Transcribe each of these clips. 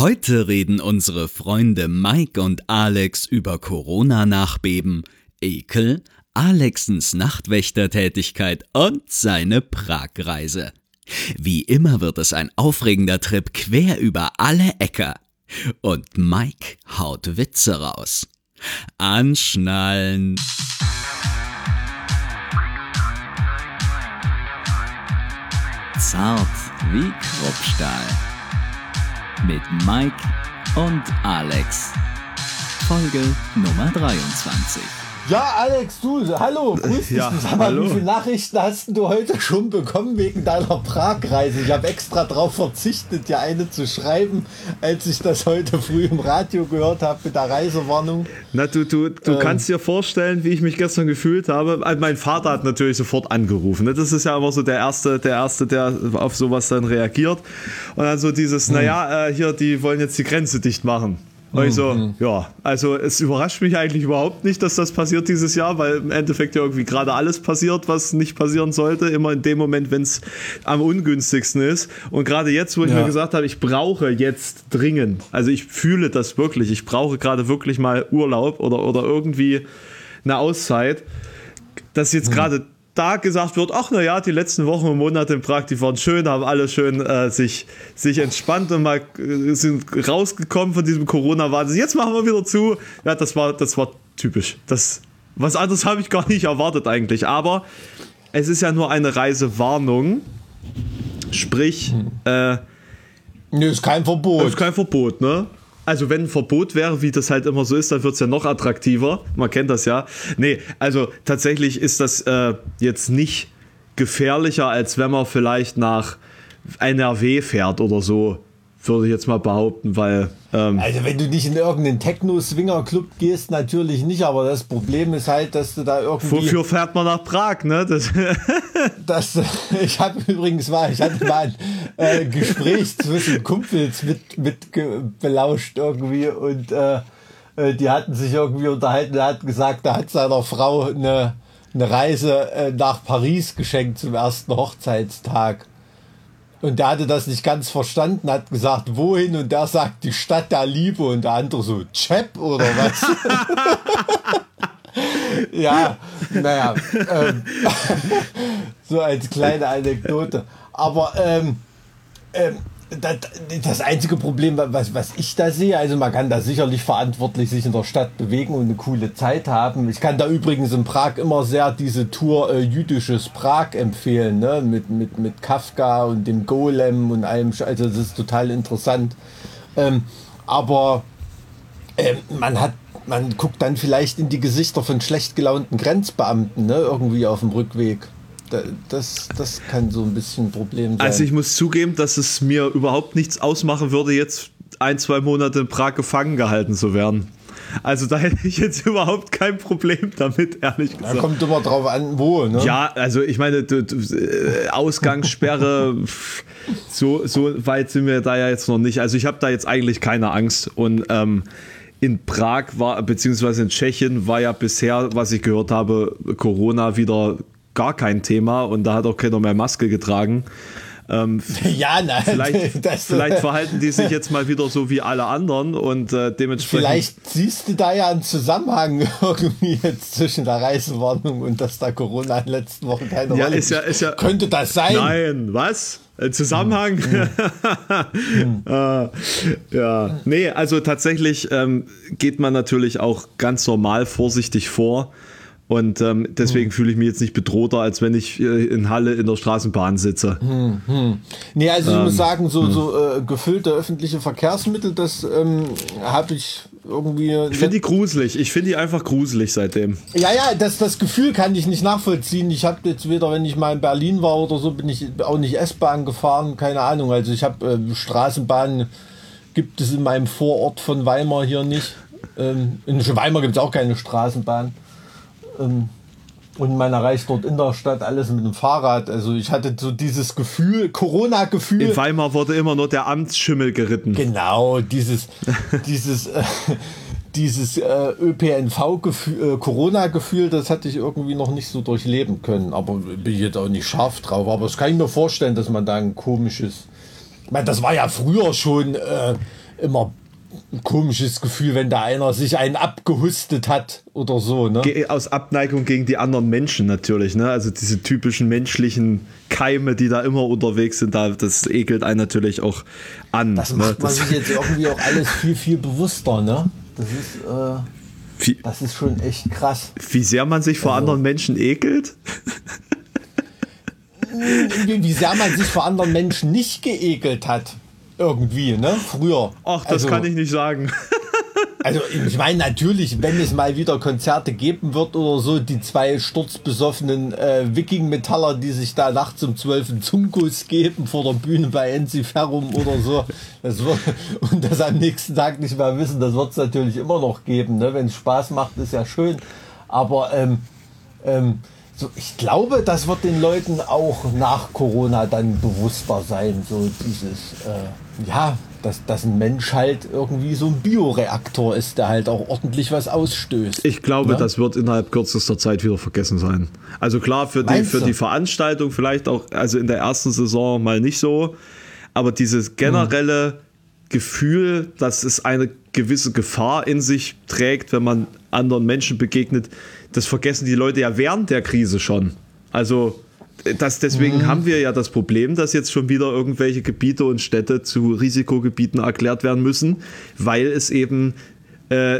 Heute reden unsere Freunde Mike und Alex über Corona-Nachbeben, Ekel, Alexens Nachtwächtertätigkeit und seine Pragreise. Wie immer wird es ein aufregender Trip quer über alle Äcker. Und Mike haut Witze raus. Anschnallen! Zart wie Kruppstahl. Mit Mike und Alex. Folge Nummer 23. Ja, Alex, du, hallo, grüß dich. Ja, sag mal, hallo. Wie viele Nachrichten hast du heute schon bekommen wegen deiner Pragreise? Ich habe extra darauf verzichtet, dir eine zu schreiben, als ich das heute früh im Radio gehört habe mit der Reisewarnung. Na, du kannst dir vorstellen, wie ich mich gestern gefühlt habe. Mein Vater hat natürlich sofort angerufen. Das ist ja immer so der Erste, der auf sowas dann reagiert. Und dann so dieses, hier, die wollen jetzt die Grenze dicht machen. Also, es überrascht mich eigentlich überhaupt nicht, dass das passiert dieses Jahr, weil im Endeffekt ja irgendwie gerade alles passiert, was nicht passieren sollte, immer in dem Moment, wenn es am ungünstigsten ist. Und gerade jetzt, wo ich mir gesagt habe, ich brauche jetzt dringend, also ich fühle das wirklich, ich brauche gerade wirklich mal Urlaub oder irgendwie eine Auszeit, dass jetzt gerade da gesagt wird, ach naja, die letzten Wochen und Monate in Prag, die waren schön, haben alle schön sich entspannt und mal sind rausgekommen von diesem Corona-Wahnsinn. Jetzt machen wir wieder zu. Ja, das war typisch. Was anderes habe ich gar nicht erwartet eigentlich. Aber es ist ja nur eine Reisewarnung. Sprich, ist kein Verbot. Ist kein Verbot, ne? Also wenn ein Verbot wäre, wie das halt immer so ist, dann wird es ja noch attraktiver. Man kennt das ja. Nee, also tatsächlich ist das jetzt nicht gefährlicher, als wenn man vielleicht nach NRW fährt oder so, würde ich jetzt mal behaupten, weil... also wenn du nicht in irgendeinen Techno-Swinger-Club gehst, natürlich nicht, aber das Problem ist halt, dass du da irgendwie... Wofür fährt man nach Prag, ne? Ich hatte mal ein Gespräch zwischen Kumpels belauscht irgendwie und die hatten sich irgendwie unterhalten, der hat gesagt, der hat seiner Frau eine Reise nach Paris geschenkt zum ersten Hochzeitstag. Und der hatte das nicht ganz verstanden, hat gesagt, wohin? Und der sagt, die Stadt der Liebe. Und der andere so, Chep oder was? Ja, naja. So als kleine Anekdote. Aber das einzige Problem, was ich da sehe, also man kann da sicherlich verantwortlich sich in der Stadt bewegen und eine coole Zeit haben. Ich kann da übrigens in Prag immer sehr diese Tour jüdisches Prag empfehlen, ne? Mit Kafka und dem Golem und allem. Also das ist total interessant. Man guckt dann vielleicht in die Gesichter von schlecht gelaunten Grenzbeamten, ne? Irgendwie auf dem Rückweg. Das kann so ein bisschen ein Problem sein. Also ich muss zugeben, dass es mir überhaupt nichts ausmachen würde, jetzt 1-2 Monate in Prag gefangen gehalten zu werden. Also da hätte ich jetzt überhaupt kein Problem damit, ehrlich gesagt. Da kommt immer drauf an, wo, ne? Ja, also ich meine, Ausgangssperre, so weit sind wir da ja jetzt noch nicht. Also ich habe da jetzt eigentlich keine Angst und in Prag beziehungsweise in Tschechien war ja bisher, was ich gehört habe, Corona wieder gar kein Thema und da hat auch keiner mehr Maske getragen. Ja, nein. Vielleicht verhalten die sich jetzt mal wieder so wie alle anderen und dementsprechend... Vielleicht siehst du da ja einen Zusammenhang irgendwie jetzt zwischen der Reisewarnung und dass da Corona in den letzten Wochen keine Rolle ist. Könnte das sein? Nein, was? Ein Zusammenhang? Ja. Nee, also tatsächlich geht man natürlich auch ganz normal vorsichtig vor. Und deswegen fühle ich mich jetzt nicht bedrohter, als wenn ich in Halle in der Straßenbahn sitze. Nee, also ich muss sagen, so gefüllte öffentliche Verkehrsmittel, das habe ich irgendwie... Ich finde die gruselig. Ich finde die einfach gruselig seitdem. Ja, das Gefühl kann ich nicht nachvollziehen. Ich habe jetzt weder, wenn ich mal in Berlin war oder so, bin ich auch nicht S-Bahn gefahren, keine Ahnung. Also ich habe Straßenbahn gibt es in meinem Vorort von Weimar hier nicht. In Weimar gibt es auch keine Straßenbahn. Und man erreicht dort in der Stadt alles mit dem Fahrrad. Also ich hatte so dieses Gefühl, Corona-Gefühl. In Weimar wurde immer nur der Amtsschimmel geritten. Genau, dieses ÖPNV-Gefühl, Corona-Gefühl, das hatte ich irgendwie noch nicht so durchleben können. Aber bin ich jetzt auch nicht scharf drauf. Aber das kann ich mir vorstellen, dass man da ein komisches... Ich meine, das war ja früher schon... immer ein komisches Gefühl, wenn da einer sich einen abgehustet hat oder so. Ne? Aus Abneigung gegen die anderen Menschen natürlich. Ne? Also diese typischen menschlichen Keime, die da immer unterwegs sind, das ekelt einen natürlich auch an. Das macht man sich jetzt irgendwie auch alles viel, viel bewusster. Ne? Das ist schon echt krass. Wie sehr man sich vor anderen Menschen ekelt? Wie sehr man sich vor anderen Menschen nicht geekelt hat. Irgendwie, ne? Früher. Ach, das kann ich nicht sagen. Also ich meine natürlich, wenn es mal wieder Konzerte geben wird oder so, die zwei sturzbesoffenen Viking-Metaller, die sich da nachts um 12 einen Zungenkuss geben vor der Bühne bei Ensiferum oder so, und das am nächsten Tag nicht mehr wissen, das wird es natürlich immer noch geben. Ne? Wenn es Spaß macht, ist ja schön. Aber ich glaube, das wird den Leuten auch nach Corona dann bewusster sein, so dieses... dass ein Mensch halt irgendwie so ein Bioreaktor ist, der halt auch ordentlich was ausstößt. Ich glaube, das wird innerhalb kürzester Zeit wieder vergessen sein. Also klar, für die Veranstaltung vielleicht auch, also in der ersten Saison mal nicht so, aber dieses generelle Gefühl, dass es eine gewisse Gefahr in sich trägt, wenn man anderen Menschen begegnet, das vergessen die Leute ja während der Krise schon. Also... Deswegen haben wir ja das Problem, dass jetzt schon wieder irgendwelche Gebiete und Städte zu Risikogebieten erklärt werden müssen, weil es eben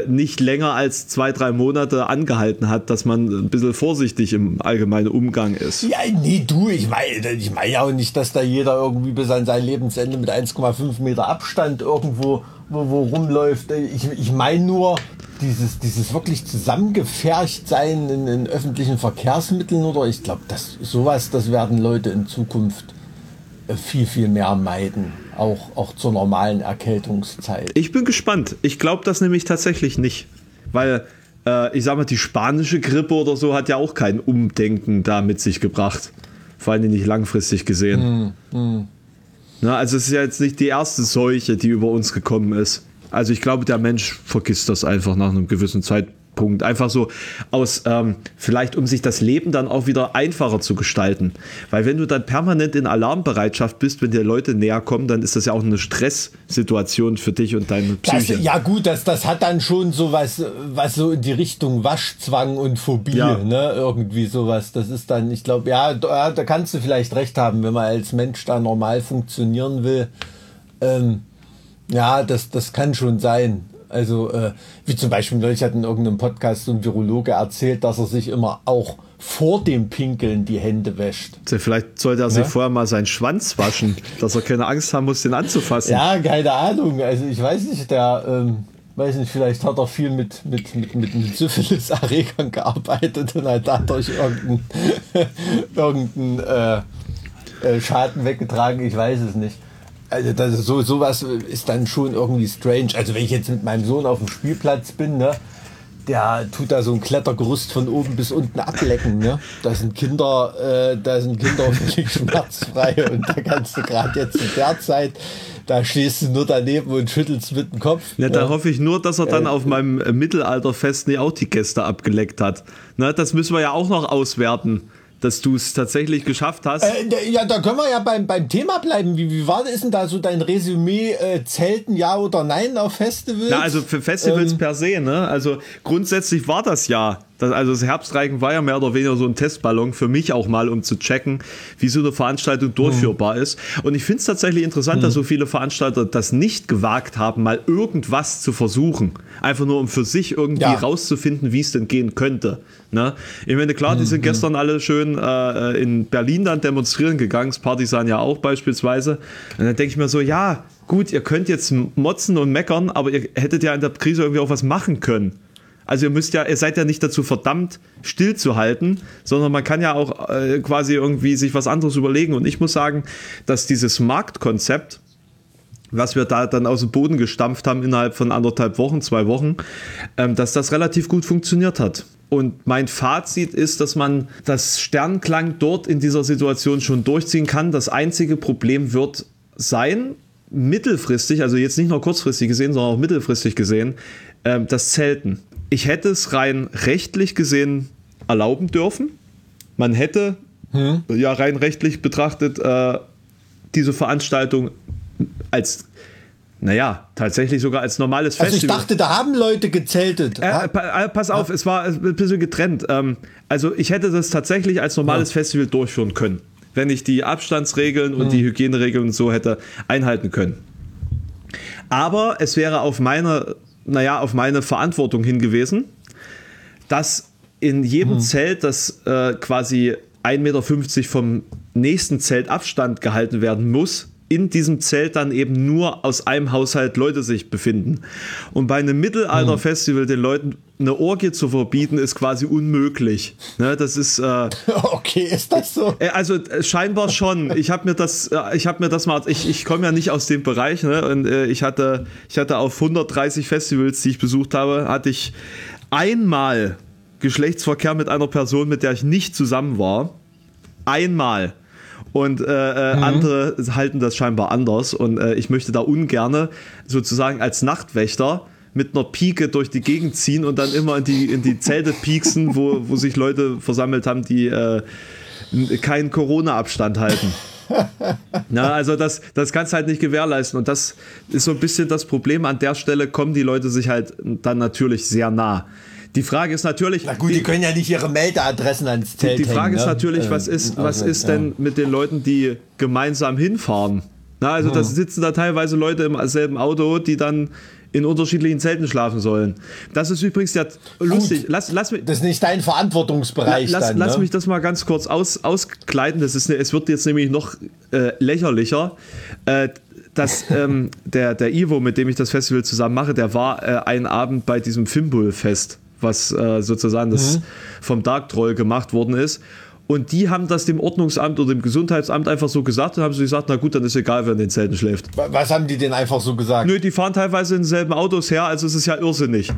nicht länger als 2-3 Monate angehalten hat, dass man ein bisschen vorsichtig im allgemeinen Umgang ist. Ja, nee, ich meine ja auch nicht, dass da jeder irgendwie bis an sein Lebensende mit 1,5 Meter Abstand irgendwo wo rumläuft. Ich meine nur... Dieses wirklich zusammengepfercht sein in öffentlichen Verkehrsmitteln oder ich glaube, das werden Leute in Zukunft viel, viel mehr meiden, auch zur normalen Erkältungszeit. Ich bin gespannt. Ich glaube das nämlich tatsächlich nicht, weil ich sag mal, die spanische Grippe oder so hat ja auch kein Umdenken da mit sich gebracht, vor allem nicht langfristig gesehen. Na, also es ist ja jetzt nicht die erste Seuche, die über uns gekommen ist. Also ich glaube, der Mensch vergisst das einfach nach einem gewissen Zeitpunkt. Einfach so aus, vielleicht um sich das Leben dann auch wieder einfacher zu gestalten. Weil wenn du dann permanent in Alarmbereitschaft bist, wenn dir Leute näher kommen, dann ist das ja auch eine Stresssituation für dich und deine Psyche. Das hat dann schon so was so in die Richtung Waschzwang und Phobie, ne? Irgendwie sowas. Das ist dann, ich glaube, da kannst du vielleicht recht haben, wenn man als Mensch da normal funktionieren will. Ja, das kann schon sein. Also, wie zum Beispiel, neulich hat in irgendeinem Podcast so ein Virologe erzählt, dass er sich immer auch vor dem Pinkeln die Hände wäscht. Also vielleicht sollte er sich vorher mal seinen Schwanz waschen, dass er keine Angst haben muss, den anzufassen. Ja, keine Ahnung. Also, ich weiß nicht, vielleicht hat er viel mit Syphilis-Erregern gearbeitet und hat dadurch irgendeinen Schaden weggetragen. Ich weiß es nicht. Also sowas ist dann schon irgendwie strange. Also wenn ich jetzt mit meinem Sohn auf dem Spielplatz bin, ne, der tut da so ein Klettergerüst von oben bis unten ablecken. Ne? Da sind Kinder völlig schmerzfrei und da kannst du gerade jetzt in der Zeit, da stehst du nur daneben und schüttelst mit dem Kopf. Ja, da hoffe ich nur, dass er dann auf meinem Mittelalterfest nicht auch die Gäste abgeleckt hat. Na, das müssen wir ja auch noch auswerten. Dass du es tatsächlich geschafft hast. Da können wir ja beim Thema bleiben. Wie war das denn da so dein Resümee? Zelten, ja oder nein auf Festivals? Na, also für Festivals per se, ne? Also grundsätzlich war das ja. Das Herbstreigen war ja mehr oder weniger so ein Testballon für mich auch mal, um zu checken, wie so eine Veranstaltung durchführbar ist. Und ich finde es tatsächlich interessant, dass so viele Veranstalter das nicht gewagt haben, mal irgendwas zu versuchen. Einfach nur, um für sich irgendwie rauszufinden, wie es denn gehen könnte. Ne? Ich meine, klar, die sind gestern alle schön in Berlin dann demonstrieren gegangen. Partisan ja auch beispielsweise. Und dann denke ich mir so, ja, gut, ihr könnt jetzt motzen und meckern, aber ihr hättet ja in der Krise irgendwie auch was machen können. Also ihr seid ja nicht dazu verdammt, stillzuhalten, sondern man kann ja auch quasi irgendwie sich was anderes überlegen. Und ich muss sagen, dass dieses Marktkonzept, was wir da dann aus dem Boden gestampft haben innerhalb von 2 Wochen, dass das relativ gut funktioniert hat. Und mein Fazit ist, dass man das Sternklang dort in dieser Situation schon durchziehen kann. Das einzige Problem wird sein, mittelfristig, also jetzt nicht nur kurzfristig gesehen, sondern auch mittelfristig gesehen, das Zelten. Ich hätte es rein rechtlich gesehen erlauben dürfen. Man hätte ja rein rechtlich betrachtet diese Veranstaltung als Naja, tatsächlich sogar als normales Festival. Also ich dachte, da haben Leute gezeltet. Pass auf, es war ein bisschen getrennt. Also ich hätte das tatsächlich als normales Festival durchführen können, wenn ich die Abstandsregeln und die Hygieneregeln und so hätte einhalten können. Aber es wäre auf meine Verantwortung hingewiesen, dass in jedem Zelt, das quasi 1,50 Meter vom nächsten Zelt Abstand gehalten werden muss, in diesem Zelt dann eben nur aus einem Haushalt Leute sich befinden. Und bei einem Mittelalterfestival den Leuten eine Orgie zu verbieten, ist quasi unmöglich. Ne, das ist okay, ist das so? Also scheinbar schon. Ich komme ja nicht aus dem Bereich, ne? Und ich hatte auf 130 Festivals, die ich besucht habe, hatte ich einmal Geschlechtsverkehr mit einer Person, mit der ich nicht zusammen war. Einmal. Und andere halten das scheinbar anders. Und ich möchte da ungerne sozusagen als Nachtwächter mit einer Pike durch die Gegend ziehen und dann immer in die Zelte pieksen, wo sich Leute versammelt haben, die keinen Corona-Abstand halten. Na, also das kannst du halt nicht gewährleisten. Und das ist so ein bisschen das Problem. An der Stelle kommen die Leute sich halt dann natürlich sehr nah. Die Frage ist natürlich... Na gut, die können ja nicht ihre Meldeadressen ans Zelt hängen. Die Frage ist natürlich, was ist denn mit den Leuten, die gemeinsam hinfahren? Na, also da sitzen da teilweise Leute im selben Auto, die dann in unterschiedlichen Zelten schlafen sollen. Das ist übrigens ja lustig. Gut, lass mich, das ist nicht dein Verantwortungsbereich. Lass mich das mal ganz kurz auskleiden. Es wird jetzt nämlich noch lächerlicher. Dass der Ivo, mit dem ich das Festival zusammen mache, der war einen Abend bei diesem Fimbul-Fest, was sozusagen das vom Dark Troll gemacht worden ist. Und die haben das dem Ordnungsamt oder dem Gesundheitsamt einfach so gesagt und haben so gesagt, na gut, dann ist egal, wer in den Zelten schläft. Was haben die denn einfach so gesagt? Nö, die fahren teilweise in denselben Autos her, also es ist ja irrsinnig.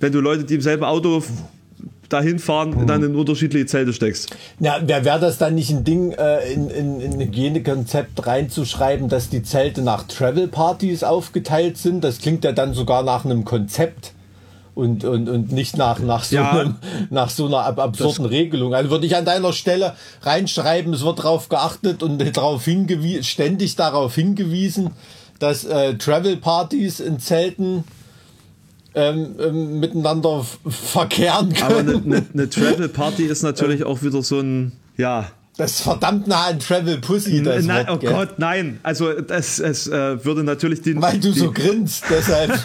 Wenn du Leute, die im selben Auto dahin fahren, dann in unterschiedliche Zelte steckst. Ja, wäre das dann nicht ein Ding, in ein Hygienekonzept reinzuschreiben, dass die Zelte nach Travel-Partys aufgeteilt sind? Das klingt ja dann sogar nach einem Konzept. Und nicht nach so einer absurden Regelung. Also würde ich an deiner Stelle reinschreiben, es wird darauf geachtet und ständig darauf hingewiesen, dass Travel-Partys in Zelten miteinander verkehren können. Aber eine Travel-Party ist natürlich auch wieder so ein... ja. Das ist verdammt nah an Travel-Pussy. Nein. Also es würde natürlich den... Weil du so grinst, deshalb...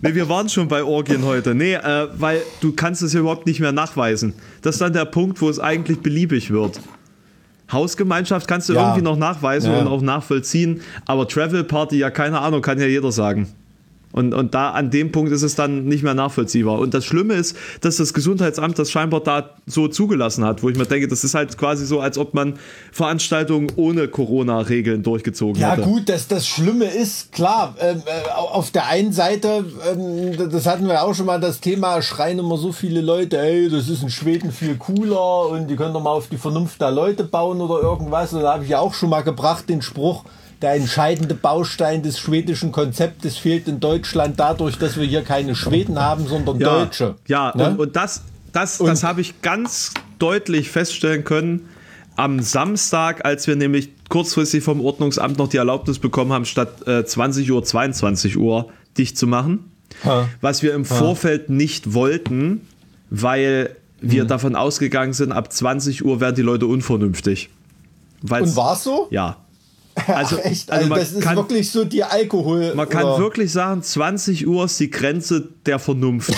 Nee, wir waren schon bei Orgien heute. Nee, weil du kannst es ja überhaupt nicht mehr nachweisen. Das ist dann der Punkt, wo es eigentlich beliebig wird. Hausgemeinschaft kannst du irgendwie noch nachweisen und auch nachvollziehen, aber Travel-Party, ja keine Ahnung, kann ja jeder sagen. Und da an dem Punkt ist es dann nicht mehr nachvollziehbar. Und das Schlimme ist, dass das Gesundheitsamt das scheinbar da so zugelassen hat, wo ich mir denke, das ist halt quasi so, als ob man Veranstaltungen ohne Corona-Regeln durchgezogen hätte. Ja gut, dass das Schlimme ist, klar, auf der einen Seite, das hatten wir auch schon mal, das Thema, schreien immer so viele Leute, ey, das ist in Schweden viel cooler und die können doch mal auf die Vernunft der Leute bauen oder irgendwas. Und da habe ich ja auch schon mal gebracht den Spruch, der entscheidende Baustein des schwedischen Konzeptes fehlt in Deutschland dadurch, dass wir hier keine Schweden haben, sondern Deutsche. Ja, ne? und das habe ich ganz deutlich feststellen können am Samstag, als wir nämlich kurzfristig vom Ordnungsamt noch die Erlaubnis bekommen haben, statt 20 Uhr, 22 Uhr dicht zu machen. Was wir im Vorfeld nicht wollten, weil wir davon ausgegangen sind, ab 20 Uhr werden die Leute unvernünftig. Und war es so? Ja. Also, ach echt? Also das ist wirklich so die Alkohol... Man kann wirklich sagen, 20 Uhr ist die Grenze der Vernunft.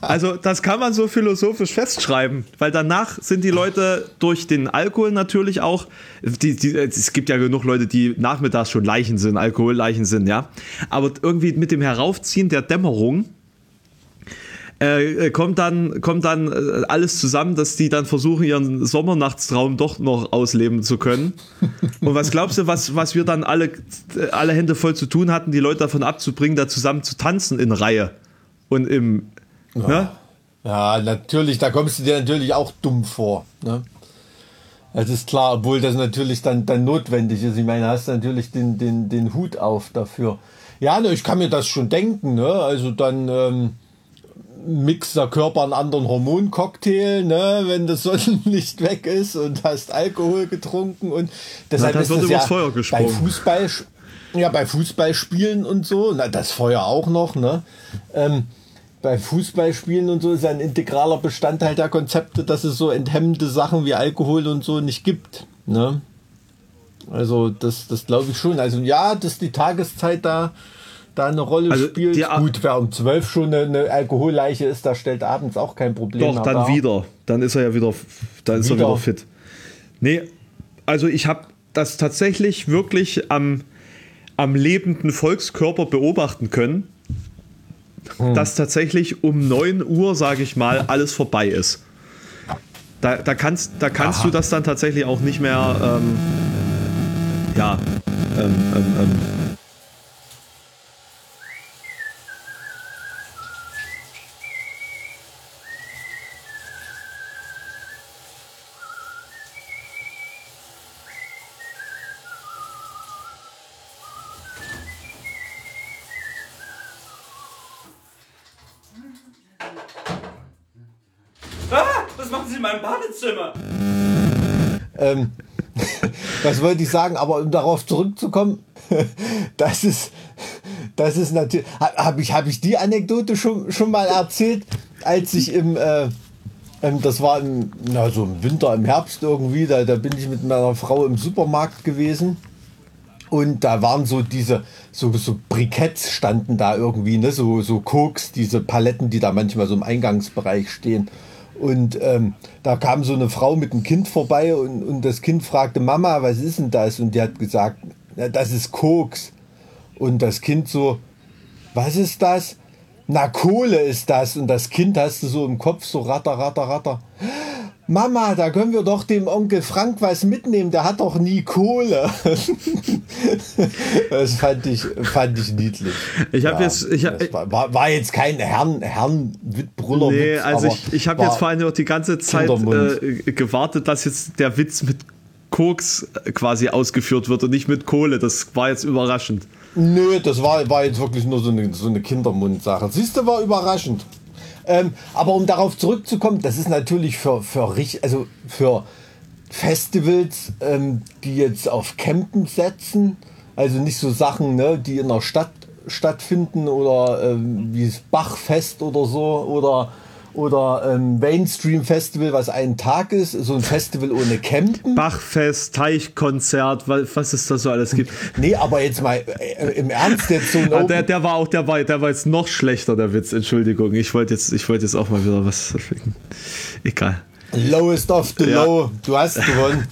Also das kann man so philosophisch festschreiben, weil danach sind die Leute durch den Alkohol natürlich auch... es gibt ja genug Leute, die nachmittags schon Leichen sind, Alkoholleichen sind, ja. Aber irgendwie mit dem Heraufziehen der Dämmerung kommt dann alles zusammen, dass die dann versuchen, ihren Sommernachtstraum doch noch ausleben zu können. Und was glaubst du, was wir dann alle Hände voll zu tun hatten, die Leute davon abzubringen, da zusammen zu tanzen in Reihe und im... Ja, ne? Ja, natürlich, da kommst du dir natürlich auch dumm vor. Ne? Das ist klar, obwohl das natürlich dann notwendig ist. Ich meine, hast du natürlich den Hut auf dafür. Ja, ne, ich kann mir das schon denken. Ne? Also dann... mixt der Körper einen anderen Hormoncocktail, ne, wenn das Sonnenlicht weg ist und hast Alkohol getrunken und deshalb ist das ja Feuer bei Fußball, ja, bei Fußballspielen und so, na, das Feuer auch noch, ne, bei Fußballspielen und so ist ein integraler Bestandteil der Konzepte, dass es so enthemmende Sachen wie Alkohol und so nicht gibt, ne? Also das glaube ich schon. Also ja, dass die Tageszeit da eine Rolle also spielt. Gut, wer um 12 schon eine Alkoholleiche ist, da stellt abends auch kein Problem. Doch, dann wieder. Dann ist er ja wieder, wieder fit. Nee, also ich habe das tatsächlich wirklich am lebenden Volkskörper beobachten können, dass tatsächlich um 9 Uhr, sage ich mal, alles vorbei ist. Da kannst du das dann tatsächlich auch nicht mehr... Was machen Sie in meinem Badezimmer? Das wollte ich sagen, aber um darauf zurückzukommen, das ist natürlich, habe ich die Anekdote schon mal erzählt, als ich das war so im Winter, im Herbst irgendwie, da bin ich mit meiner Frau im Supermarkt gewesen und da waren so diese, so Briketts standen da irgendwie, ne, so Koks, diese Paletten, die da manchmal so im Eingangsbereich stehen. Und da kam so eine Frau mit einem Kind vorbei und das Kind fragte, Mama, was ist denn das? Und die hat gesagt, na, das ist Koks. Und das Kind so, was ist das? Na, Kohle ist das. Und das Kind hast du so im Kopf, so ratter, ratter, ratter. Mama, da können wir doch dem Onkel Frank was mitnehmen, der hat doch nie Kohle. Das fand ich niedlich. Ich habe war jetzt kein Herrn-Brüller. Nee, also ich habe jetzt vor allem auch die ganze Zeit gewartet, dass jetzt der Witz mit Koks quasi ausgeführt wird und nicht mit Kohle. Das war jetzt überraschend. Nö, das war jetzt wirklich nur so eine Kindermund-Sache. Siehst du, war überraschend. Aber um darauf zurückzukommen, das ist natürlich für Festivals, die jetzt auf Campen setzen, also nicht so Sachen, ne, die in der Stadt stattfinden oder wie das Bachfest oder so oder Mainstream Festival, was einen Tag ist, so ein Festival ohne Campen. Bachfest, Teichkonzert, was es da so alles gibt. Nee, aber jetzt mal im Ernst jetzt so ein der war jetzt noch schlechter, der Witz, Entschuldigung. Ich wollte jetzt auch mal wieder was schicken. Egal. Lowest of the low, du hast gewonnen.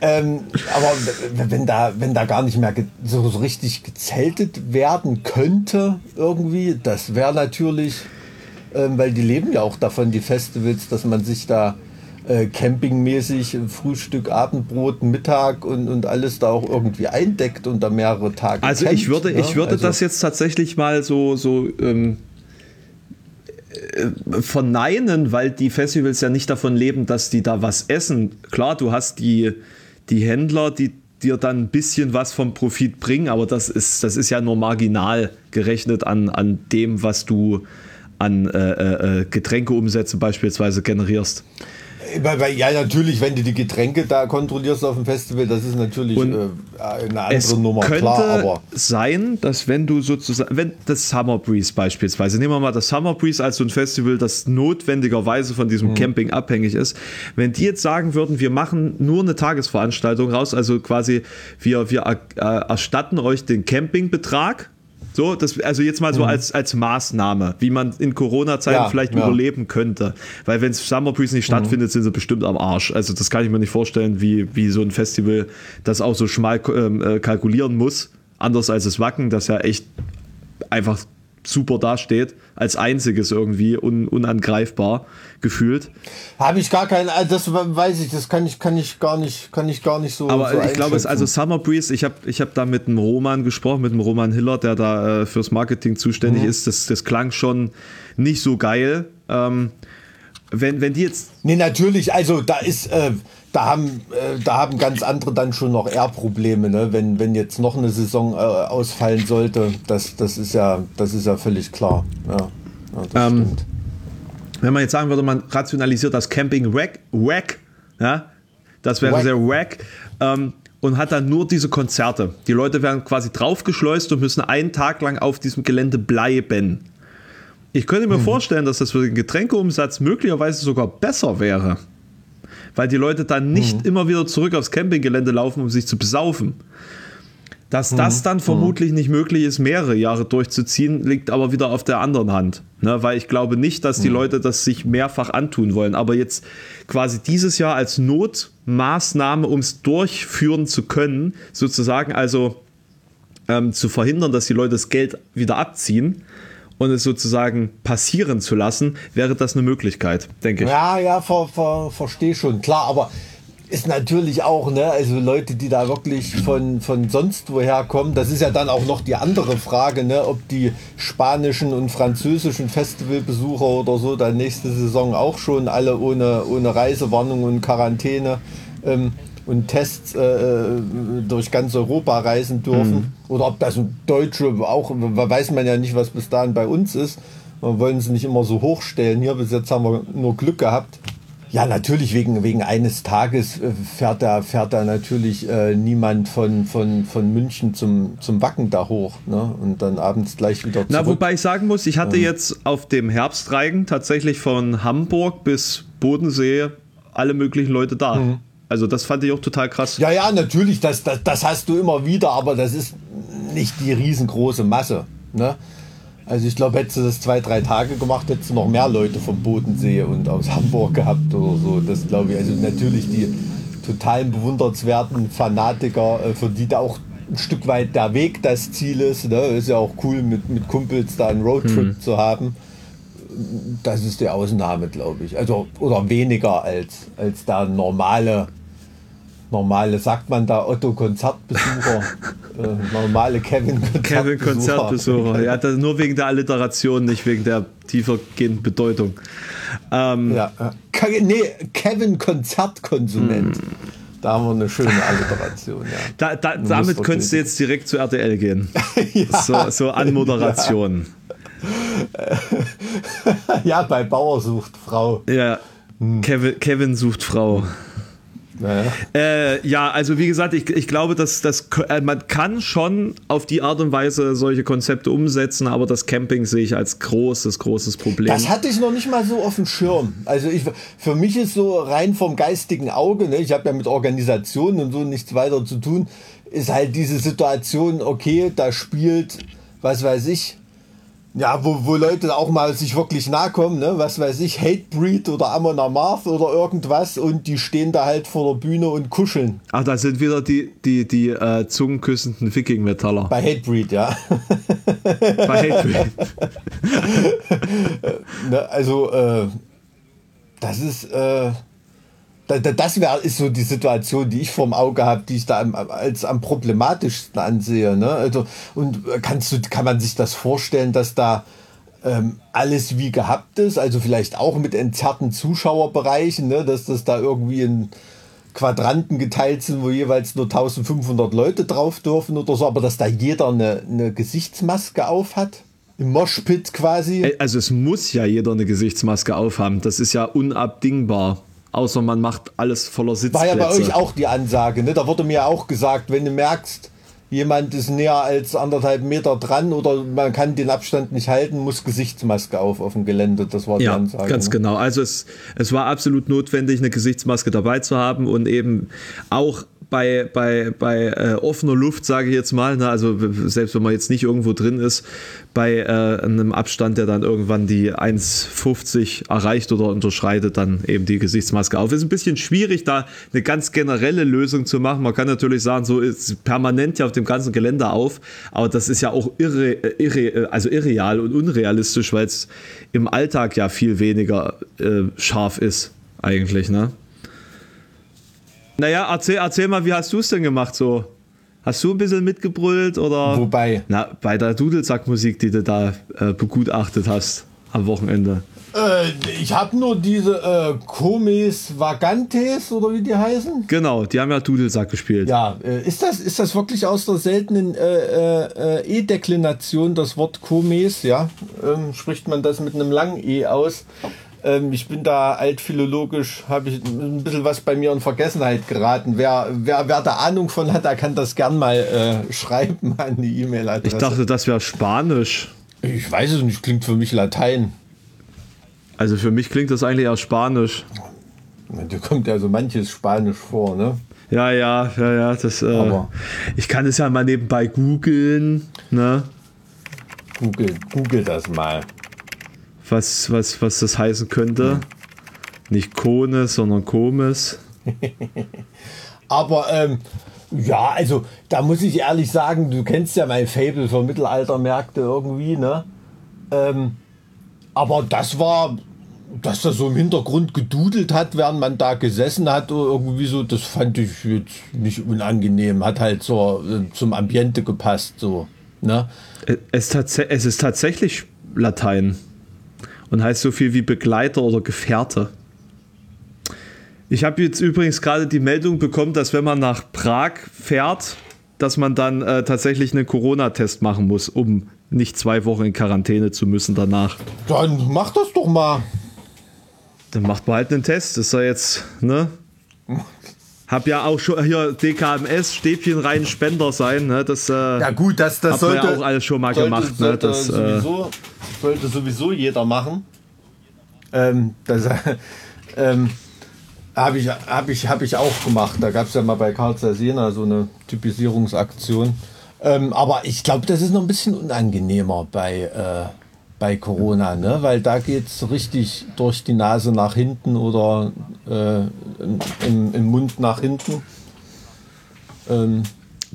Aber wenn da gar nicht mehr so richtig gezeltet werden könnte irgendwie, das wäre natürlich, weil die leben ja auch davon, die Festivals, dass man sich da campingmäßig Frühstück, Abendbrot, Mittag und alles da auch irgendwie eindeckt und da mehrere Tage. Also campt, ich würde das jetzt tatsächlich mal so verneinen, weil die Festivals ja nicht davon leben, dass die da was essen. Klar, du hast die Händler, die dir dann ein bisschen was vom Profit bringen, aber das ist ja nur marginal gerechnet an dem, was du an Getränkeumsätze beispielsweise generierst. Ja, natürlich, wenn du die Getränke da kontrollierst auf dem Festival, das ist natürlich eine andere Nummer, klar. Aber es könnte sein, dass wenn du sozusagen, wenn das Summer Breeze beispielsweise, nehmen wir mal das Summer Breeze als so ein Festival, das notwendigerweise von diesem Camping abhängig ist, wenn die jetzt sagen würden, wir machen nur eine Tagesveranstaltung raus, also quasi wir erstatten euch den Campingbetrag, so, also jetzt mal so als Maßnahme, wie man in Corona-Zeiten vielleicht überleben könnte. Weil wenn Summer Breeze nicht stattfindet, sind sie bestimmt am Arsch. Also das kann ich mir nicht vorstellen, wie so ein Festival das auch so schmal kalkulieren muss. Anders als das Wacken, das ja echt einfach super dasteht, als einziges irgendwie unangreifbar gefühlt. Habe ich gar keinen, das weiß ich, das kann ich gar nicht so. Aber so ich glaube, es also Summer Breeze, ich habe da mit dem Roman gesprochen, mit dem Roman Hiller, der da fürs Marketing zuständig ist, das klang schon nicht so geil. Wenn die jetzt... Nee, natürlich, also da ist Da haben ganz andere dann schon noch eher Probleme, ne? Wenn jetzt noch eine Saison ausfallen sollte, das ist ja völlig klar. Ja, das stimmt. Wenn man jetzt sagen würde, man rationalisiert das Camping wack, ja, das wäre sehr wack, und hat dann nur diese Konzerte. Die Leute werden quasi draufgeschleust und müssen einen Tag lang auf diesem Gelände bleiben. Ich könnte mir vorstellen, dass das für den Getränkeumsatz möglicherweise sogar besser wäre. Weil die Leute dann nicht immer wieder zurück aufs Campinggelände laufen, um sich zu besaufen. Dass das dann vermutlich nicht möglich ist, mehrere Jahre durchzuziehen, liegt aber wieder auf der anderen Hand. Ne? Weil ich glaube nicht, dass die Leute das sich mehrfach antun wollen. Aber jetzt quasi dieses Jahr als Notmaßnahme, um es durchführen zu können, sozusagen, also zu verhindern, dass die Leute das Geld wieder abziehen, und es sozusagen passieren zu lassen, wäre das eine Möglichkeit, denke ich. Ja, verstehe schon, klar, aber ist natürlich auch, ne, also Leute, die da wirklich von sonst woher kommen, das ist ja dann auch noch die andere Frage, ne, ob die spanischen und französischen Festivalbesucher oder so dann nächste Saison auch schon alle ohne Reisewarnung und Quarantäne und Tests durch ganz Europa reisen dürfen. Oder ob das Deutsche auch, weiß man ja nicht, was bis dahin bei uns ist. Wir wollen es nicht immer so hochstellen. Hier, bis jetzt haben wir nur Glück gehabt. Ja, natürlich, wegen eines Tages fährt da natürlich niemand von München zum Wacken da hoch, ne? Und dann abends gleich wieder zurück. Na, wobei ich sagen muss, ich hatte jetzt auf dem Herbstreigen tatsächlich von Hamburg bis Bodensee alle möglichen Leute da. Also das fand ich auch total krass. Ja, natürlich, das hast du immer wieder, aber das ist nicht die riesengroße Masse. Ne? Also ich glaube, hättest du das 2-3 Tage gemacht, hättest du noch mehr Leute vom Bodensee und aus Hamburg gehabt oder so. Das glaube ich, also natürlich die totalen bewundernswerten Fanatiker, für die da auch ein Stück weit der Weg das Ziel ist. Ne? Ist ja auch cool, mit Kumpels da einen Roadtrip zu haben. Das ist die Ausnahme, glaube ich. Also, oder weniger als der normale, sagt man da, Otto-Konzertbesucher, normale Kevin-Konzertbesucher. Ja, das nur wegen der Alliteration, nicht wegen der tiefergehenden Bedeutung. Kevin-Konzertkonsument. Da haben wir eine schöne Alliteration, ja. Damit könntest du jetzt direkt zu RTL gehen. Ja. So Anmoderation. Ja, bei Bauer sucht Frau. Ja, Kevin sucht Frau. Naja. Also wie gesagt, ich glaube, dass man kann schon auf die Art und Weise solche Konzepte umsetzen, aber das Camping sehe ich als großes Problem. Das hatte ich noch nicht mal so auf dem Schirm. Also für mich ist so rein vom geistigen Auge, ne, ich habe ja mit Organisationen und so nichts weiter zu tun, ist halt diese Situation, okay, da spielt, was weiß ich, ja, wo Leute auch mal sich wirklich nahe kommen, ne? Was weiß ich, Hatebreed oder Amon Amarth oder irgendwas, und die stehen da halt vor der Bühne und kuscheln. Ach, da sind wieder die zungenküssenden Viking-Metaller. Bei Hatebreed, ja. Bei Hatebreed. Ne, also, das ist... Das ist so die Situation, die ich vorm Auge habe, die ich da als am problematischsten ansehe. Ne? Also, und kann man sich das vorstellen, dass da alles wie gehabt ist? Also vielleicht auch mit entzerrten Zuschauerbereichen, ne? Dass das da irgendwie in Quadranten geteilt sind, wo jeweils nur 1500 Leute drauf dürfen oder so, aber dass da jeder eine Gesichtsmaske auf hat? Im Moshpit quasi? Also es muss ja jeder eine Gesichtsmaske aufhaben, das ist ja unabdingbar. Außer man macht alles voller Sitzplätze. War ja bei euch auch die Ansage, ne? Da wurde mir auch gesagt, wenn du merkst, jemand ist näher als 1,5 Meter dran oder man kann den Abstand nicht halten, muss Gesichtsmaske auf dem Gelände. Das war die Ansage. Ja, ganz genau. Also es war absolut notwendig, eine Gesichtsmaske dabei zu haben und eben auch bei offener Luft, sage ich jetzt mal, ne? Also selbst wenn man jetzt nicht irgendwo drin ist, bei einem Abstand, der dann irgendwann die 1,50 erreicht oder unterschreitet, dann eben die Gesichtsmaske auf. Ist ein bisschen schwierig, da eine ganz generelle Lösung zu machen. Man kann natürlich sagen, so ist permanent ja auf dem ganzen Gelände auf, aber das ist ja auch irreal und unrealistisch, weil es im Alltag ja viel weniger scharf ist eigentlich, ne? Naja, erzähl mal, wie hast du es denn gemacht so? Hast du ein bisschen mitgebrüllt oder? Wobei? Na, bei der Dudelsackmusik, die du da begutachtet hast am Wochenende. Ich habe nur diese Comes Vagantes oder wie die heißen. Genau, die haben ja Dudelsack gespielt. Ja, ist das wirklich aus der seltenen E-Deklination das Wort Comes? Ja, spricht man das mit einem langen E aus? Ich bin da altphilologisch, habe ich ein bisschen was bei mir in Vergessenheit geraten. Wer da Ahnung von hat, der kann das gern mal schreiben an die E-Mail-Adresse. Ich dachte, das wäre Spanisch. Ich weiß es nicht, klingt für mich Latein. Also für mich klingt das eigentlich eher Spanisch. Da kommt ja so manches Spanisch vor, ne? Ja. Das, ich kann es ja mal nebenbei googeln, ne? Google das mal. Was das heißen könnte. Hm. Nicht Kones, sondern Comes. Aber ja, also da muss ich ehrlich sagen, du kennst ja mein Faible für Mittelaltermärkte irgendwie, ne? Aber das war, dass das so im Hintergrund gedudelt hat, während man da gesessen hat, irgendwie so, das fand ich jetzt nicht unangenehm. Hat halt so zum Ambiente gepasst, so, ne? Es ist tatsächlich Latein. Und heißt so viel wie Begleiter oder Gefährte. Ich habe jetzt übrigens gerade die Meldung bekommen, dass wenn man nach Prag fährt, dass man dann tatsächlich einen Corona-Test machen muss, um nicht 2 Wochen in Quarantäne zu müssen danach. Dann mach das doch mal. Dann macht man halt einen Test. Ist ja jetzt, ne? Hab ja auch schon hier DKMS, Stäbchen rein, Spender sein, ne? Das, ja gut, das sollte ja auch alles schon mal gemacht. Sollte, ne? Sollte sowieso jeder machen. Habe ich auch gemacht. Da gab es ja mal bei Karl Zazena so eine Typisierungsaktion. Aber ich glaube, das ist noch ein bisschen unangenehmer bei Corona, ne? Weil da geht es richtig durch die Nase nach hinten oder im Mund nach hinten.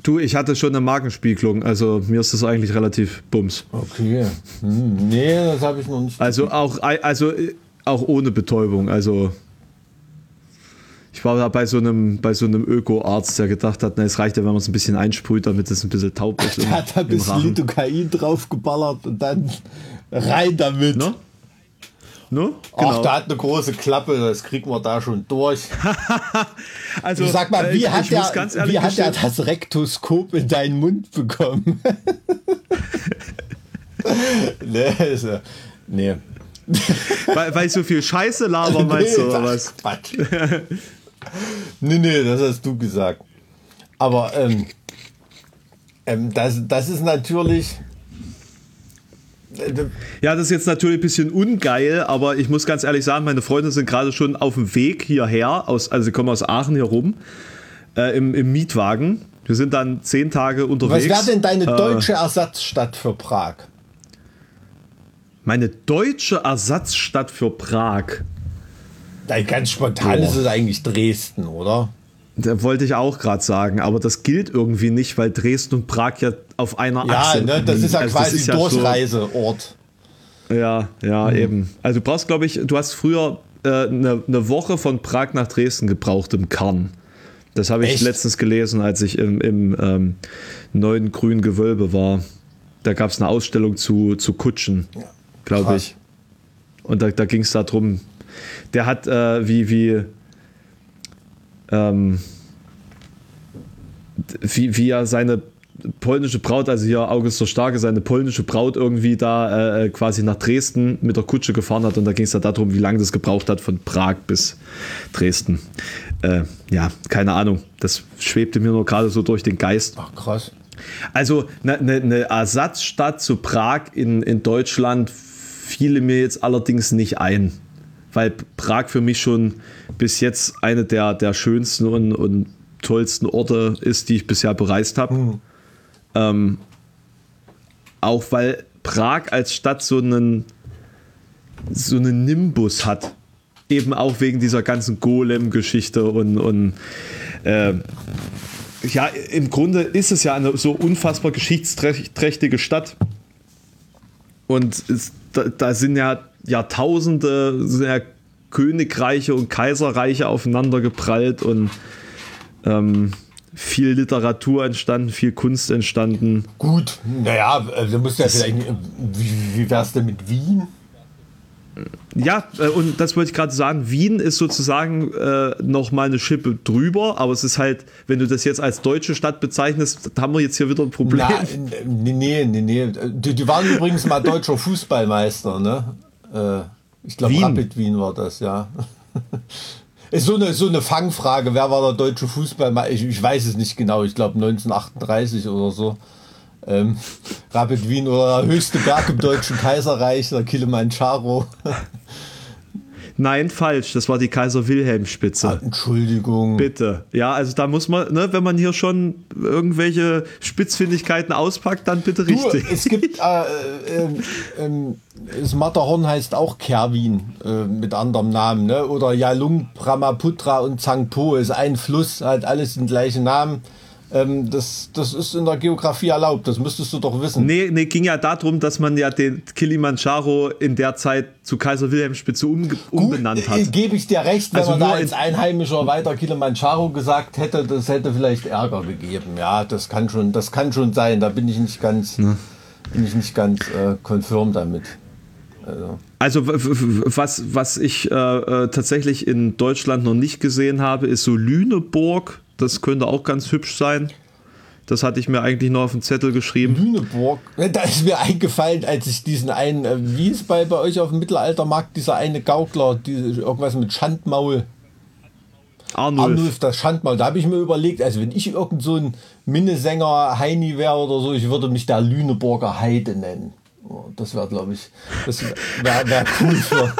Du, ich hatte schon eine Magenspiegelung, also mir ist das eigentlich relativ bums. Okay. Nee, das habe ich noch nicht. Also auch ohne Betäubung, also ich war da bei so einem Öko-Arzt, der gedacht hat, na, es reicht ja, wenn man es ein bisschen einsprüht, damit es ein bisschen taub ist. Der hat ein bisschen Lidocain draufgeballert und dann rein damit. Ne? Ne? Genau. Ach, da hat eine große Klappe, das kriegen wir da schon durch. Also, ich sag mal, wie hat er das Rektoskop in deinen Mund bekommen? Nee. Weil ich so viel Scheiße laber, meinst du, oder was? Quatsch. Nee, das hast du gesagt. Aber das ist natürlich... Ja, das ist jetzt natürlich ein bisschen ungeil, aber ich muss ganz ehrlich sagen, meine Freunde sind gerade schon auf dem Weg hierher, sie kommen aus Aachen hier rum, im Mietwagen. Wir sind dann 10 Tage unterwegs. Was wäre denn deine deutsche Ersatzstadt für Prag? Meine deutsche Ersatzstadt für Prag? Nein, ganz spontan ist es eigentlich Dresden, oder? Da wollte ich auch gerade sagen, aber das gilt irgendwie nicht, weil Dresden und Prag ja auf einer Achse sind. Ja, ne, das ist ja also quasi ist ja Durchreiseort. So, eben. Also du brauchst, glaube ich, du hast früher eine Woche von Prag nach Dresden gebraucht im Kern. Das habe ich letztens gelesen, als ich im neuen grünen Gewölbe war. Da gab es eine Ausstellung zu Kutschen, glaube ich. Und da ging es darum, der hat wie er seine polnische Braut, also hier August der Starke, seine polnische Braut irgendwie da quasi nach Dresden mit der Kutsche gefahren hat. Und da ging es ja darum, wie lange das gebraucht hat von Prag bis Dresden. Ja, keine Ahnung. Das schwebte mir nur gerade so durch den Geist. Ach, krass. Also eine Ersatzstadt zu Prag in Deutschland fiele mir jetzt allerdings nicht ein. Weil Prag für mich schon bis jetzt eine der schönsten und tollsten Orte ist, die ich bisher bereist habe. Auch weil Prag als Stadt so einen Nimbus hat. Eben auch wegen dieser ganzen Golem-Geschichte und ja, im Grunde ist es ja eine so unfassbar geschichtsträchtige Stadt. Und da sind ja Jahrtausende, sind ja Königreiche und Kaiserreiche aufeinander geprallt und viel Literatur entstanden, viel Kunst entstanden. Gut, naja, du musst ja vielleicht, wie wär's denn mit Wien? Ja, und das wollte ich gerade sagen, Wien ist sozusagen nochmal eine Schippe drüber, aber es ist halt, wenn du das jetzt als deutsche Stadt bezeichnest, haben wir jetzt hier wieder ein Problem. Na, nee. Die waren übrigens mal deutscher Fußballmeister, ne? Ich glaube, Rapid Wien war das, ja. Ist so eine Fangfrage, wer war der deutsche Fußballmeister? Ich weiß es nicht genau, ich glaube 1938 oder so. Rapid Wien oder der höchste Berg im Deutschen Kaiserreich, der Kilimandscharo. Nein, falsch, das war die Kaiser-Wilhelm-Spitze. Ah, Entschuldigung. Bitte. Ja, also da muss man, ne, wenn man hier schon irgendwelche Spitzfindigkeiten auspackt, dann bitte richtig. Es gibt, das Matterhorn heißt auch Kerwin mit anderem Namen, ne? Oder Yalung, Brahmaputra und Zangpo ist ein Fluss, hat alles den gleichen Namen. Das ist in der Geografie erlaubt, das müsstest du doch wissen. Nee, ging ja darum, dass man ja den Kilimandscharo in der Zeit zu Kaiser-Wilhelm-Spitze umbenannt hat. Gebe ich dir recht, wenn also man da als Einheimischer weiter Kilimandscharo gesagt hätte, das hätte vielleicht Ärger gegeben. Ja, das kann schon sein, da bin ich nicht ganz konform damit. Also was ich tatsächlich in Deutschland noch nicht gesehen habe, ist so Lüneburg. Das könnte auch ganz hübsch sein. Das hatte ich mir eigentlich noch auf den Zettel geschrieben. Lüneburg. Da ist mir eingefallen, als ich diesen einen, wie ist bei euch auf dem Mittelaltermarkt, dieser eine Gaukler, irgendwas mit Schandmaul. Arnulf, das Schandmaul. Da habe ich mir überlegt, also wenn ich irgend so ein Minnesänger Heini wäre oder so, ich würde mich da Lüneburger Heide nennen. Das wäre, glaube ich, das wär cool für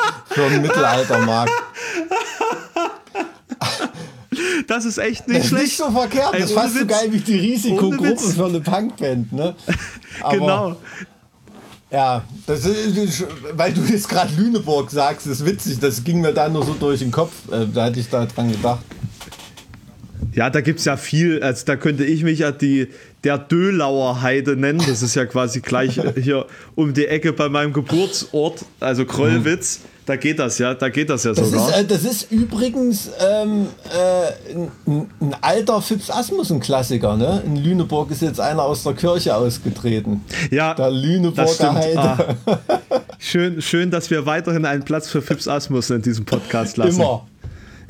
einen Mittelaltermarkt. Das ist echt nicht schlecht. Das ist nicht so verkehrt. Das ist fast so geil wie die Risikogruppe für eine Punkband. Ne? Aber, genau. Ja, das ist, weil du jetzt gerade Lüneburg sagst, ist witzig. Das ging mir da nur so durch den Kopf. Da hatte ich da dran gedacht. Ja, da gibt es ja viel. Also da könnte ich mich ja der Dölauer Heide nennen. Das ist ja quasi gleich hier um die Ecke bei meinem Geburtsort, also Kröllwitz. Da geht das ja sogar. Das ist übrigens ein alter Fips Asmussen Klassiker, ne? In Lüneburg ist jetzt einer aus der Kirche ausgetreten. Ja, der Lüneburger Heide. Ah. Schön, dass wir weiterhin einen Platz für Fips Asmussen in diesem Podcast lassen. Immer.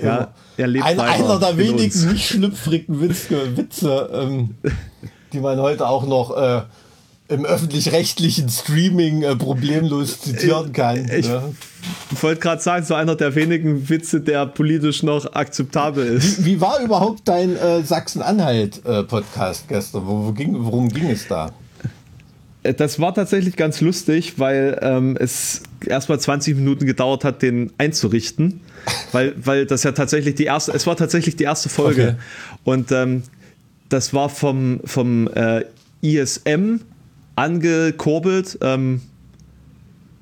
Ja, er lebt einer der wenigen nicht schlüpfrigen Witze, die man heute auch noch im öffentlich-rechtlichen Streaming problemlos zitieren kann. Ich wollte gerade sagen, so einer der wenigen Witze, der politisch noch akzeptabel ist. Wie war überhaupt dein Sachsen-Anhalt-Podcast gestern? Worum ging es da? Das war tatsächlich ganz lustig, weil es erstmal 20 Minuten gedauert hat, den einzurichten, weil das ja tatsächlich die erste Folge. Okay. Und das war vom ISM angekurbelt.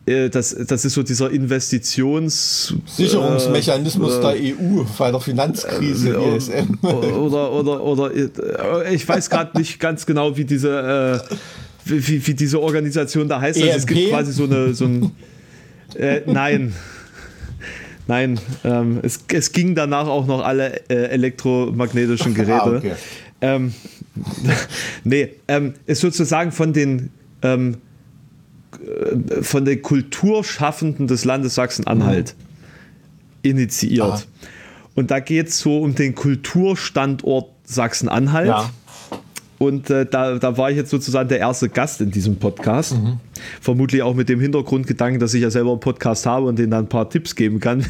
Das ist so dieser Investitionssicherungsmechanismus der EU bei der Finanzkrise, ISM. Oder ich weiß gerade nicht ganz genau, wie diese Organisation da heißt. Also es gibt quasi es ging danach auch noch alle elektromagnetischen Geräte. Ah, okay. Ist sozusagen von den Kulturschaffenden des Landes Sachsen-Anhalt initiiert. Ah. Und da geht es so um den Kulturstandort Sachsen-Anhalt. Ja. Und da war ich jetzt sozusagen der erste Gast in diesem Podcast. Mhm. Vermutlich auch mit dem Hintergrundgedanken, dass ich ja selber einen Podcast habe und denen dann ein paar Tipps geben kann.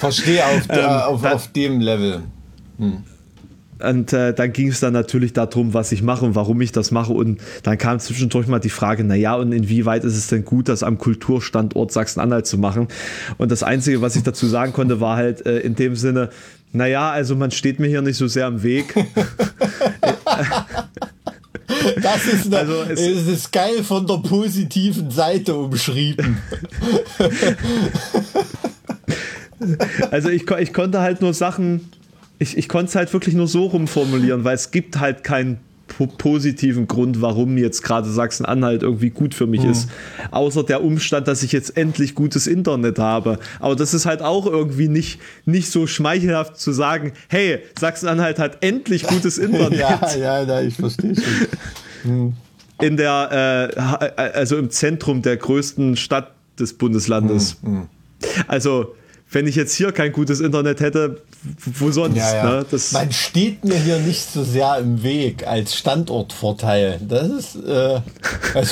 Verstehe, auf dem Level. Mhm. Und dann ging es dann natürlich darum, was ich mache und warum ich das mache. Und dann kam zwischendurch mal die Frage, naja, und inwieweit ist es denn gut, das am Kulturstandort Sachsen-Anhalt zu machen? Und das Einzige, was ich dazu sagen konnte, war halt in dem Sinne, naja, also man steht mir hier nicht so sehr im Weg. Das ist, es ist geil von der positiven Seite umschrieben. Also ich konnte halt nur Sachen... Ich konnte es halt wirklich nur so rumformulieren, weil es gibt halt keinen positiven Grund, warum jetzt gerade Sachsen-Anhalt irgendwie gut für mich ist. Außer der Umstand, dass ich jetzt endlich gutes Internet habe. Aber das ist halt auch irgendwie nicht so schmeichelhaft zu sagen, hey, Sachsen-Anhalt hat endlich gutes Internet. ja, ich verstehe schon. In der, also im Zentrum der größten Stadt des Bundeslandes. Also, wenn ich jetzt hier kein gutes Internet hätte, wo sonst? Ja, ja. Ne? Das man steht mir hier nicht so sehr im Weg als Standortvorteil. Das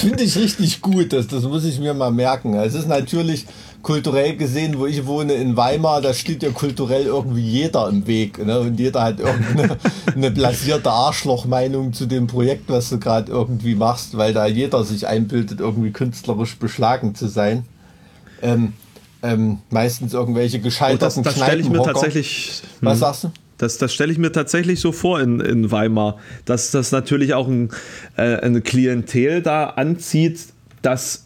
finde ich richtig gut, das muss ich mir mal merken. Es ist natürlich kulturell gesehen, wo ich wohne in Weimar, da steht ja kulturell irgendwie jeder im Weg. Ne? Und jeder hat irgendeine blasierte Arschlochmeinung zu dem Projekt, was du gerade irgendwie machst, weil da jeder sich einbildet, irgendwie künstlerisch beschlagen zu sein. Meistens irgendwelche gescheiterten Kneipenhocker. Das stelle ich mir tatsächlich. Was sagst du? Das stelle ich mir tatsächlich so vor in Weimar, dass das natürlich auch eine Klientel da anzieht, das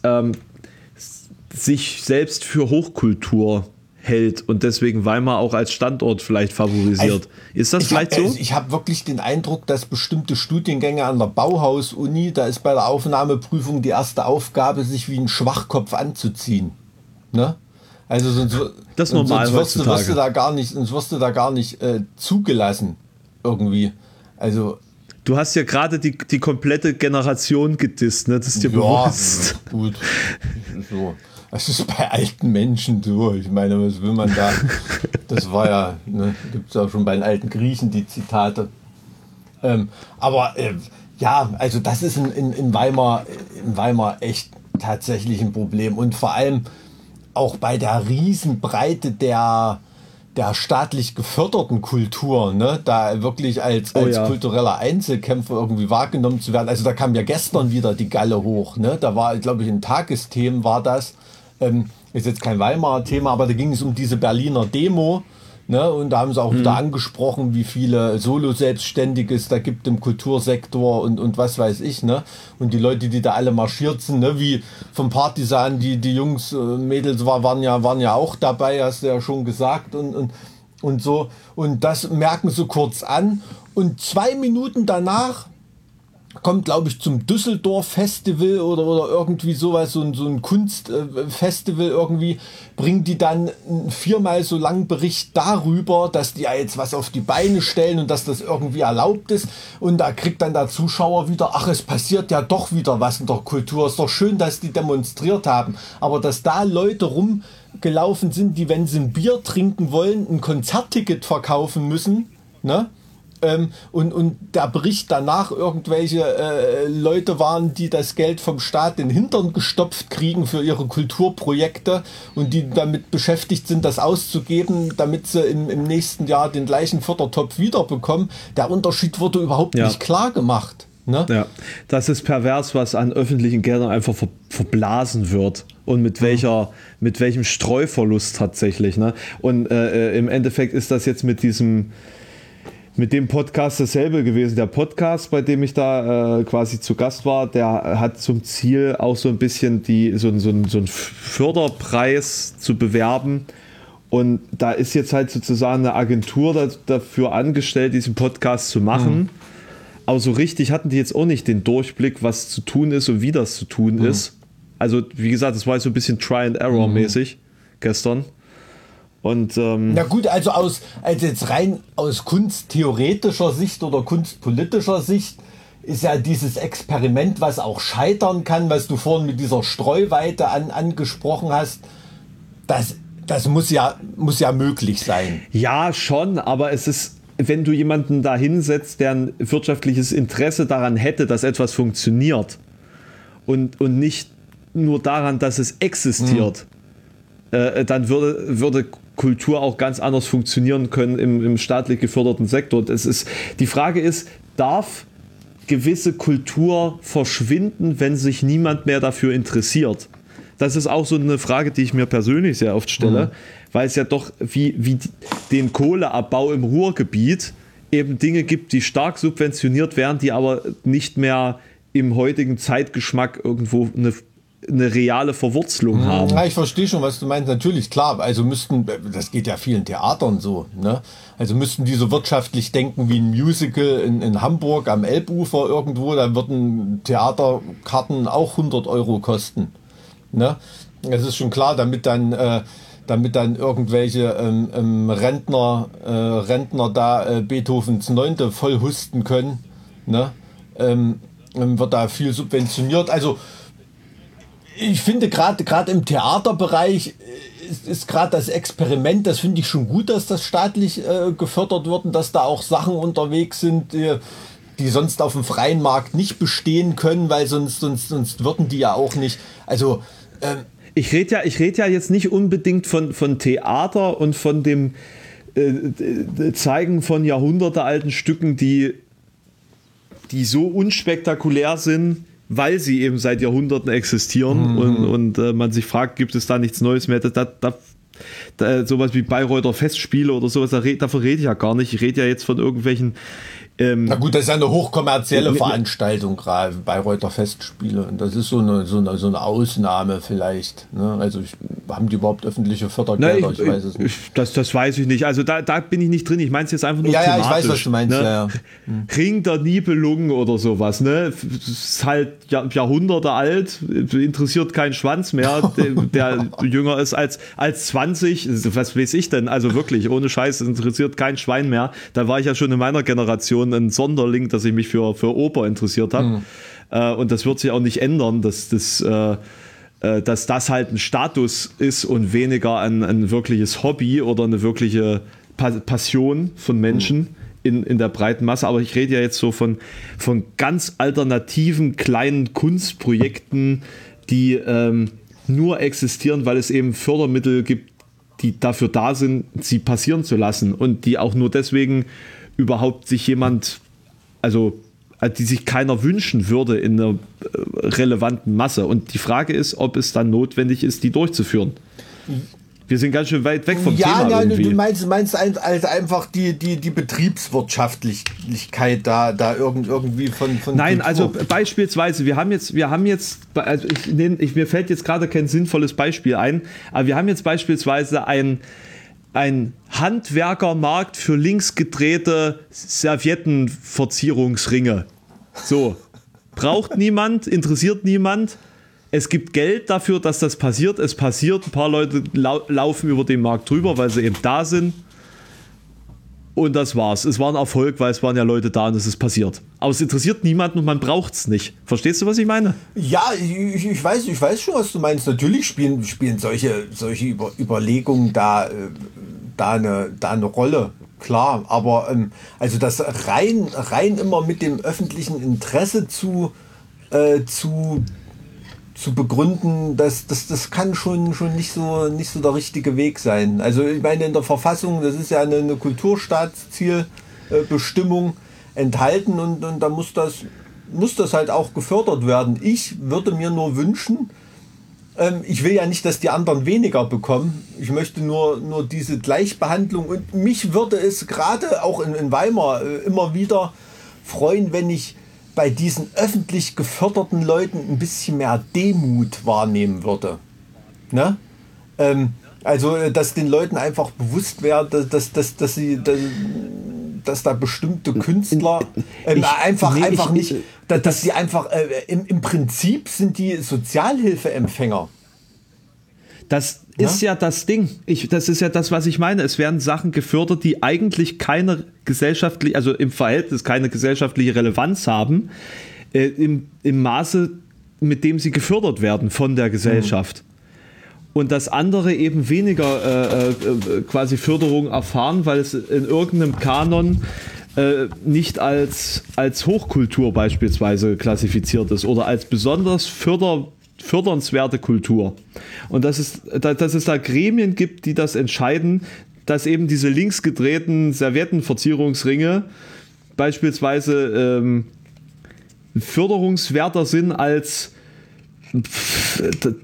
sich selbst für Hochkultur hält und deswegen Weimar auch als Standort vielleicht favorisiert. Also, ist das vielleicht so? Ich habe wirklich den Eindruck, dass bestimmte Studiengänge an der Bauhaus-Uni, da ist bei der Aufnahmeprüfung die erste Aufgabe, sich wie ein Schwachkopf anzuziehen. Ne? Also sonst wirst du da gar nicht zugelassen irgendwie. Also du hast ja gerade die komplette Generation gedisst, ne? Das ist dir bewusst. Ja, gut. So. Das ist bei alten Menschen so. Ich meine, was will man da? Das war ja, ne, gibt es ja schon bei den alten Griechen die Zitate. Ja, also das ist in Weimar echt tatsächlich ein Problem. Und vor allem auch bei der Riesenbreite der staatlich geförderten Kultur, ne, da wirklich als kultureller Einzelkämpfer irgendwie wahrgenommen zu werden. Also da kam ja gestern wieder die Galle hoch, ne? Da war, glaube ich, ein Tagesthema war das. Ist jetzt kein Weimarer Thema, aber da ging es um diese Berliner Demo, ne? Und da haben sie auch wieder angesprochen, wie viele Solo-Selbstständige es da gibt im Kultursektor und was weiß ich, ne? Und die Leute, die da alle marschiert sind, ne? Wie vom Partisan, die Jungs, Mädels waren ja auch dabei, hast du ja schon gesagt und so. Und das merken sie kurz an. Und 2 Minuten danach kommt, glaube ich, zum Düsseldorf-Festival oder irgendwie sowas, so ein Kunstfestival irgendwie, bringen die dann 4-mal so langen Bericht darüber, dass die ja jetzt was auf die Beine stellen und dass das irgendwie erlaubt ist. Und da kriegt dann der Zuschauer wieder, ach, es passiert ja doch wieder was in der Kultur. Ist doch schön, dass die demonstriert haben. Aber dass da Leute rumgelaufen sind, die, wenn sie ein Bier trinken wollen, ein Konzertticket verkaufen müssen, ne? Und der Bericht danach irgendwelche Leute waren, die das Geld vom Staat in den Hintern gestopft kriegen für ihre Kulturprojekte und die damit beschäftigt sind, das auszugeben, damit sie im nächsten Jahr den gleichen Fördertopf wiederbekommen. Der Unterschied wurde überhaupt nicht klar gemacht. Ne? Ja, das ist pervers, was an öffentlichen Geldern einfach verblasen wird und mit welchem Streuverlust tatsächlich. Ne? Und im Endeffekt ist das jetzt mit dem Podcast dasselbe gewesen. Der Podcast, bei dem ich da quasi zu Gast war, der hat zum Ziel auch so ein bisschen so einen Förderpreis zu bewerben. Und da ist jetzt halt sozusagen eine Agentur dafür angestellt, diesen Podcast zu machen. Mhm. Aber so richtig hatten die jetzt auch nicht den Durchblick, was zu tun ist und wie das zu tun ist. Also wie gesagt, das war so ein bisschen Try-and-Error-mäßig gestern. Und, na gut, also jetzt rein aus kunsttheoretischer Sicht oder kunstpolitischer Sicht ist ja dieses Experiment, was auch scheitern kann, was du vorhin mit dieser Streuweite angesprochen hast, das muss ja möglich sein. Ja, schon, aber es ist, wenn du jemanden da hinsetzt, der ein wirtschaftliches Interesse daran hätte, dass etwas funktioniert und nicht nur daran, dass es existiert, dann würde Kultur auch ganz anders funktionieren können im staatlich geförderten Sektor. Und die Frage ist, darf gewisse Kultur verschwinden, wenn sich niemand mehr dafür interessiert? Das ist auch so eine Frage, die ich mir persönlich sehr oft stelle, weil es ja doch wie den Kohleabbau im Ruhrgebiet eben Dinge gibt, die stark subventioniert werden, die aber nicht mehr im heutigen Zeitgeschmack irgendwo eine reale Verwurzelung haben. Ja, ich verstehe schon, was du meinst. Natürlich, klar. Also das geht ja vielen Theatern so, ne? Also müssten die so wirtschaftlich denken wie ein Musical in Hamburg am Elbufer irgendwo, dann würden Theaterkarten auch 100 Euro kosten, ne? Das ist schon klar, damit dann irgendwelche Rentner da Beethovens 9. voll husten können, ne? Wird da viel subventioniert. Also ich finde, gerade im Theaterbereich ist gerade das Experiment, das finde ich schon gut, dass das staatlich gefördert wird und dass da auch Sachen unterwegs sind, die sonst auf dem freien Markt nicht bestehen können, weil sonst würden die ja auch nicht, also... Ich rede ja jetzt nicht unbedingt von Theater und von dem Zeigen von jahrhundertealten Stücken, die so unspektakulär sind, weil sie eben seit Jahrhunderten existieren und man sich fragt, gibt es da nichts Neues mehr? Sowas wie Bayreuther Festspiele oder sowas, davon rede ich ja gar nicht. Ich rede ja jetzt von irgendwelchen... Na gut, das ist ja eine hochkommerzielle Veranstaltung gerade, Bayreuther Festspiele. Und das ist so eine Ausnahme vielleicht. Ne? Also haben die überhaupt öffentliche Fördergelder? Nein, ich weiß es nicht. Das weiß ich nicht. Also da bin ich nicht drin. Ich meine es jetzt einfach nur thematisch. Ja, ich weiß, was du meinst. Ne? Ja. Ring der Nibelungen oder sowas. Ne? Ist halt Jahrhunderte alt, interessiert keinen Schwanz mehr, der jünger ist als 20. Was weiß ich denn? Also wirklich, ohne Scheiß, interessiert kein Schwein mehr. Da war ich ja schon in meiner Generation ein Sonderling, dass ich mich für Oper interessiert habe. Und das wird sich auch nicht ändern, dass das halt ein Status ist und weniger ein wirkliches Hobby oder eine wirkliche Passion von Menschen in der breiten Masse. Aber ich rede ja jetzt so von ganz alternativen kleinen Kunstprojekten, die nur existieren, weil es eben Fördermittel gibt, die dafür da sind, sie passieren zu lassen und die auch nur deswegen überhaupt sich jemand, also die sich keiner wünschen würde in einer relevanten Masse. Und die Frage ist, ob es dann notwendig ist, die durchzuführen. Wir sind ganz schön weit weg vom Thema. Ja, irgendwie. Du meinst also einfach die Betriebswirtschaftlichkeit da irgendwie von Nein, Kultur. Also beispielsweise, wir haben jetzt, also mir fällt jetzt gerade kein sinnvolles Beispiel ein, aber wir haben jetzt beispielsweise ein Handwerkermarkt für linksgedrehte Serviettenverzierungsringe. So. Braucht niemand, interessiert niemand. Es gibt Geld dafür, dass das passiert. Es passiert. Ein paar Leute laufen über den Markt drüber, weil sie eben da sind. Und das war's. Es war ein Erfolg, weil es waren ja Leute da und es ist passiert. Aber es interessiert niemanden und man braucht es nicht. Verstehst du, was ich meine? Ja, ich weiß schon, was du meinst. Natürlich spielen solche Überlegungen da eine Rolle. Klar, aber also das rein immer mit dem öffentlichen Interesse zu begründen, das kann schon nicht so der richtige Weg sein. Also ich meine, in der Verfassung, das ist ja eine Kulturstaatszielbestimmung enthalten und da muss das halt auch gefördert werden. Ich würde mir nur wünschen, ich will ja nicht, dass die anderen weniger bekommen. Ich möchte nur diese Gleichbehandlung und mich würde es gerade auch in Weimar immer wieder freuen, wenn ich bei diesen öffentlich geförderten Leuten ein bisschen mehr Demut wahrnehmen würde. Ne? Also, dass den Leuten einfach bewusst wäre, dass da bestimmte Künstler im Prinzip sind die Sozialhilfeempfänger. Das ist ja das Ding. Das ist ja das, was ich meine. Es werden Sachen gefördert, die eigentlich keine gesellschaftliche, also im Verhältnis keine gesellschaftliche Relevanz haben, im Maße, mit dem sie gefördert werden von der Gesellschaft. Und das andere eben weniger quasi Förderung erfahren, weil es in irgendeinem Kanon nicht als Hochkultur beispielsweise klassifiziert ist oder als besonders fördernswerte Kultur. Und dass es da Gremien gibt, die das entscheiden, dass eben diese links gedrehten Serviettenverzierungsringe beispielsweise förderungswerter sind als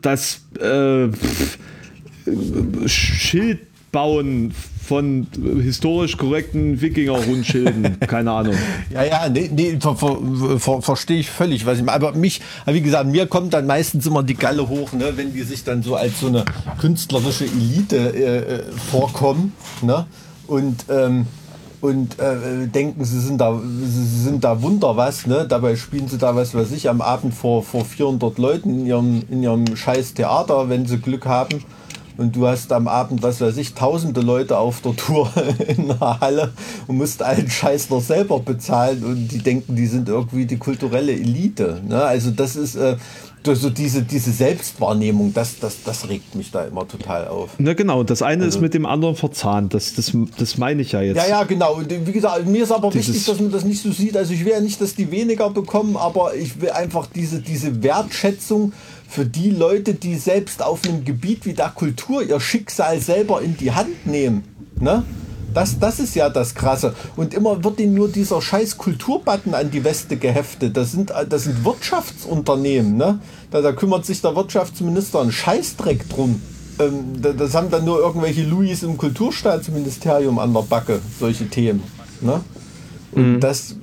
das Schild bauen von historisch korrekten Wikinger-Rundschilden, keine Ahnung. Verstehe ich völlig, was ich meine. Aber wie gesagt, mir kommt dann meistens immer die Galle hoch, ne, wenn die sich dann so als so eine künstlerische Elite vorkommen, ne, und denken, sie sind da Wunder was, ne? Dabei spielen sie da was weiß ich am Abend vor 400 Leuten in ihrem scheiß Theater, wenn sie Glück haben. und du hast am Abend, was weiß ich, tausende Leute auf der Tour in der Halle und musst allen Scheiß noch selber bezahlen und die denken, die sind irgendwie die kulturelle Elite. Ne? Also das ist... so diese Selbstwahrnehmung, das regt mich da immer total auf. Na genau, das eine ist mit dem anderen verzahnt, das meine ich ja jetzt. Ja, genau. Und wie gesagt, mir ist aber wichtig, dass man das nicht so sieht. Also ich will ja nicht, dass die weniger bekommen, aber ich will einfach diese Wertschätzung für die Leute, die selbst auf einem Gebiet wie der Kultur ihr Schicksal selber in die Hand nehmen. Ne? Das ist ja das Krasse. Und immer wird ihnen nur dieser scheiß Kulturbutton an die Weste geheftet. Das sind Wirtschaftsunternehmen, ne? Da kümmert sich der Wirtschaftsminister einen Scheißdreck drum. Das haben dann nur irgendwelche Louis im Kulturstaatsministerium an der Backe, solche Themen, ne? Und das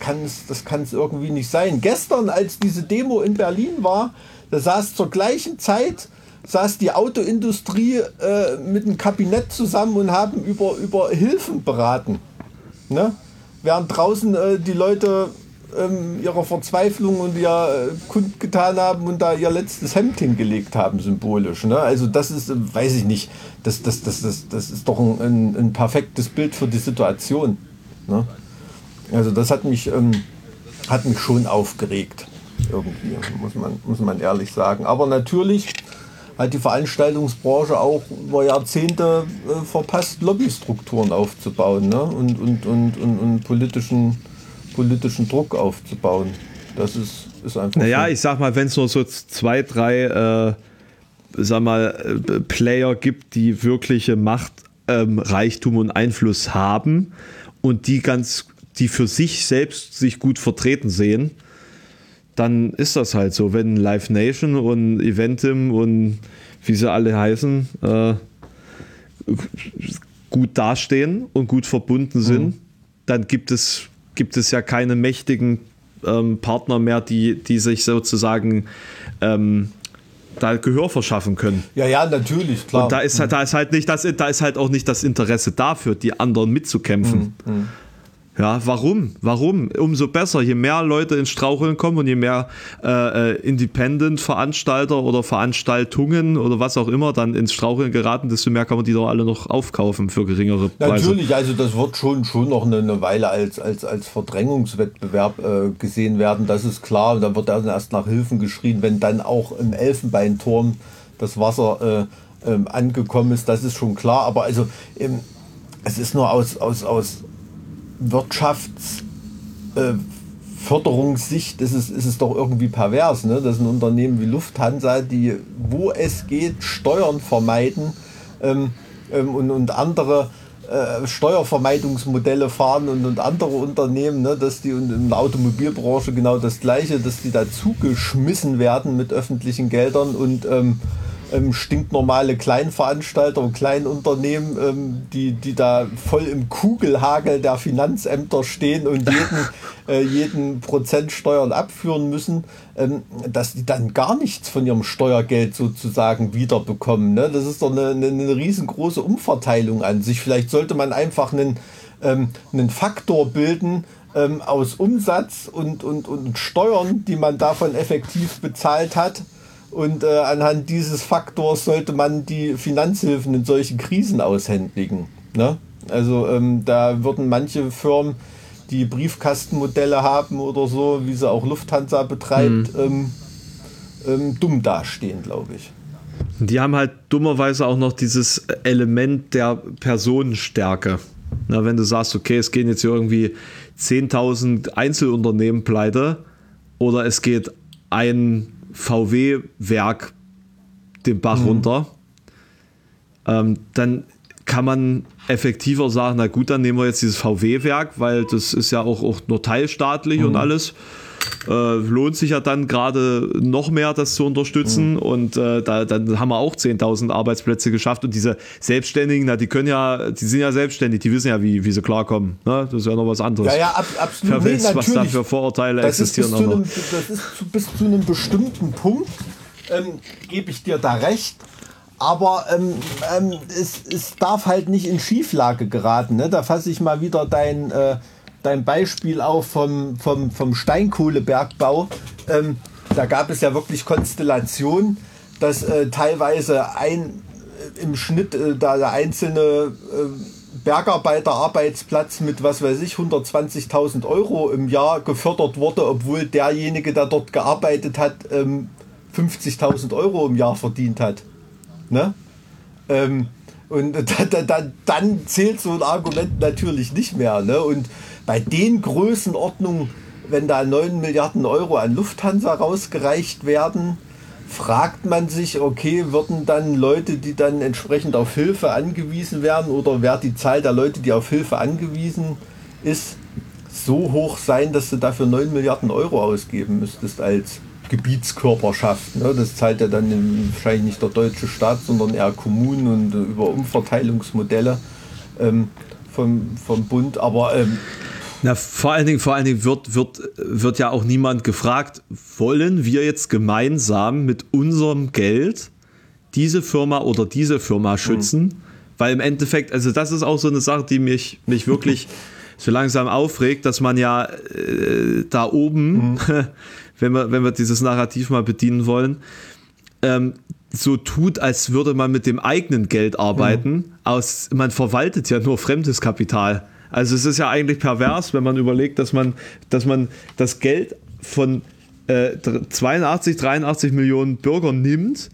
kann's irgendwie nicht sein. Gestern, als diese Demo in Berlin war, da saß zur gleichen Zeit... saß die Autoindustrie mit dem Kabinett zusammen und haben über Hilfen beraten. Ne? Während draußen die Leute ihrer Verzweiflung und ihr kundgetan haben und da ihr letztes Hemd hingelegt haben, symbolisch. Ne? Also das ist, weiß ich nicht, das ist doch ein perfektes Bild für die Situation. Ne? Also das hat mich schon aufgeregt. Irgendwie, muss man ehrlich sagen. Aber natürlich... hat die Veranstaltungsbranche auch über Jahrzehnte verpasst, Lobbystrukturen aufzubauen, ne? und politischen Druck aufzubauen. Das ist einfach. Naja, ich sag mal, wenn es nur so 2, 3 Player gibt, die wirkliche Macht, Reichtum und Einfluss haben und die für sich selbst sich gut vertreten sehen, dann ist das halt so, wenn Live Nation und Eventim und wie sie alle heißen, gut dastehen und gut verbunden sind, dann gibt es ja keine mächtigen Partner mehr, die sich sozusagen da Gehör verschaffen können. Ja, natürlich, klar. Und da ist halt auch nicht das Interesse dafür, die anderen mitzukämpfen. Ja, warum? Umso besser, je mehr Leute ins Straucheln kommen und je mehr Independent-Veranstalter oder Veranstaltungen oder was auch immer dann ins Straucheln geraten, desto mehr kann man die doch alle noch aufkaufen für geringere Preise. Natürlich, also das wird schon noch eine Weile als Verdrängungswettbewerb gesehen werden, das ist klar. Und dann wird dann erst nach Hilfen geschrien, wenn dann auch im Elfenbeinturm das Wasser angekommen ist, das ist schon klar. Aber also es ist nur aus Wirtschaftsförderungssicht ist es doch irgendwie pervers, ne? Dass ein Unternehmen wie Lufthansa, die, wo es geht, Steuern vermeiden und andere Steuervermeidungsmodelle fahren und andere Unternehmen, ne? Dass die und in der Automobilbranche genau das Gleiche, dass die dazu geschmissen werden mit öffentlichen Geldern und stinknormale Kleinveranstalter und Kleinunternehmen, die da voll im Kugelhagel der Finanzämter stehen und jeden Prozent Steuern abführen müssen, dass die dann gar nichts von ihrem Steuergeld sozusagen wiederbekommen. Ne? Das ist doch eine riesengroße Umverteilung an sich. Vielleicht sollte man einfach einen Faktor bilden, aus Umsatz und Steuern, die man davon effektiv bezahlt hat. Und anhand dieses Faktors sollte man die Finanzhilfen in solchen Krisen aushändigen. Ne? Also da würden manche Firmen, die Briefkastenmodelle haben oder so, wie sie auch Lufthansa betreibt, dumm dastehen, glaube ich. Die haben halt dummerweise auch noch dieses Element der Personenstärke. Na, wenn du sagst, okay, es gehen jetzt hier irgendwie 10.000 Einzelunternehmen pleite oder es geht ein VW-Werk den Bach runter, dann kann man effektiver sagen, na gut, dann nehmen wir jetzt dieses VW-Werk, weil das ist ja auch nur teilstaatlich und alles. Lohnt sich ja dann gerade noch mehr, das zu unterstützen und dann haben wir auch 10.000 Arbeitsplätze geschafft und diese Selbstständigen, na, die sind ja selbstständig, die wissen ja, wie sie klarkommen. Ne? Das ist ja noch was anderes. Ja, absolut. Nee, was da für Vorurteile existieren. Bis zu einem bestimmten Punkt gebe ich dir da recht. Aber es darf halt nicht in Schieflage geraten. Ne? Da fasse ich mal wieder dein Beispiel auch vom Steinkohlebergbau. Da gab es ja wirklich Konstellationen, dass teilweise im Schnitt da der einzelne Bergarbeiterarbeitsplatz mit, was weiß ich, 120.000 Euro im Jahr gefördert wurde, obwohl derjenige, der dort gearbeitet hat, 50.000 Euro im Jahr verdient hat. Ne? Und dann zählt so ein Argument natürlich nicht mehr. Ne? Und bei den Größenordnungen, wenn da 9 Milliarden Euro an Lufthansa rausgereicht werden, fragt man sich, okay, würden dann Leute, die dann entsprechend auf Hilfe angewiesen werden, oder wäre die Zahl der Leute, die auf Hilfe angewiesen ist, so hoch sein, dass du dafür 9 Milliarden Euro ausgeben müsstest als Gebietskörperschaft. Ne? Das zahlt ja dann wahrscheinlich nicht der deutsche Staat, sondern eher Kommunen und über Umverteilungsmodelle vom Bund. Aber na, vor allen Dingen wird ja auch niemand gefragt, wollen wir jetzt gemeinsam mit unserem Geld diese Firma schützen? Mhm. Weil im Endeffekt, also das ist auch so eine Sache, die mich wirklich so langsam aufregt, dass man ja da oben, wenn wir dieses Narrativ mal bedienen wollen, so tut, als würde man mit dem eigenen Geld arbeiten. Mhm. Man verwaltet ja nur fremdes Kapital. Also es ist ja eigentlich pervers, wenn man überlegt, dass man das Geld von 82, 83 Millionen Bürgern nimmt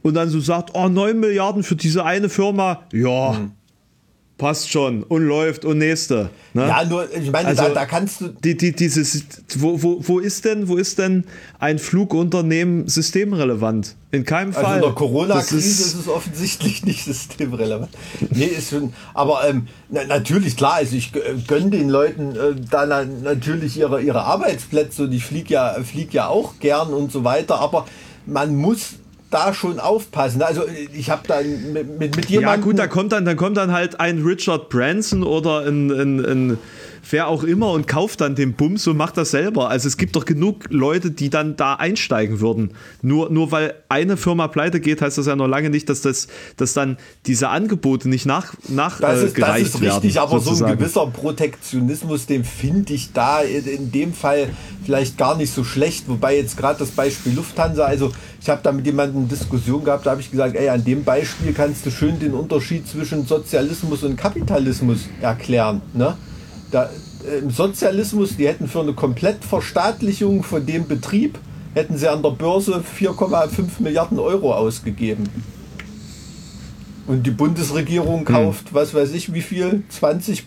und dann so sagt, 9 Milliarden für diese eine Firma, ja, passt schon und läuft und nächste. Ne? Ja, nur, ich meine, also, da kannst du... Wo ist denn ein Flugunternehmen systemrelevant? In keinem Fall. Also in der Corona-Krise ist es offensichtlich nicht systemrelevant. Nee, ist schon, aber natürlich, klar, also ich gönne den Leuten dann natürlich ihre Arbeitsplätze und ich flieg ja auch gern und so weiter, aber man muss da schon aufpassen. Also ich habe da mit jemandem... Ja gut, da kommt dann halt ein Richard Branson oder ein wer auch immer und kauft dann den Bums und macht das selber. Also es gibt doch genug Leute, die dann da einsteigen würden. Nur weil eine Firma pleite geht, heißt das ja noch lange nicht, dass dann diese Angebote nicht nachgereicht werden. Das ist richtig, aber sozusagen. So ein gewisser Protektionismus, den finde ich da in dem Fall vielleicht gar nicht so schlecht. Wobei jetzt gerade das Beispiel Lufthansa, also ich habe da mit jemandem eine Diskussion gehabt, da habe ich gesagt, ey, an dem Beispiel kannst du schön den Unterschied zwischen Sozialismus und Kapitalismus erklären, ne? Im Sozialismus, die hätten für eine Komplettverstaatlichung von dem Betrieb, hätten sie an der Börse 4,5 Milliarden Euro ausgegeben. Und die Bundesregierung kauft, was weiß ich wie viel, 20%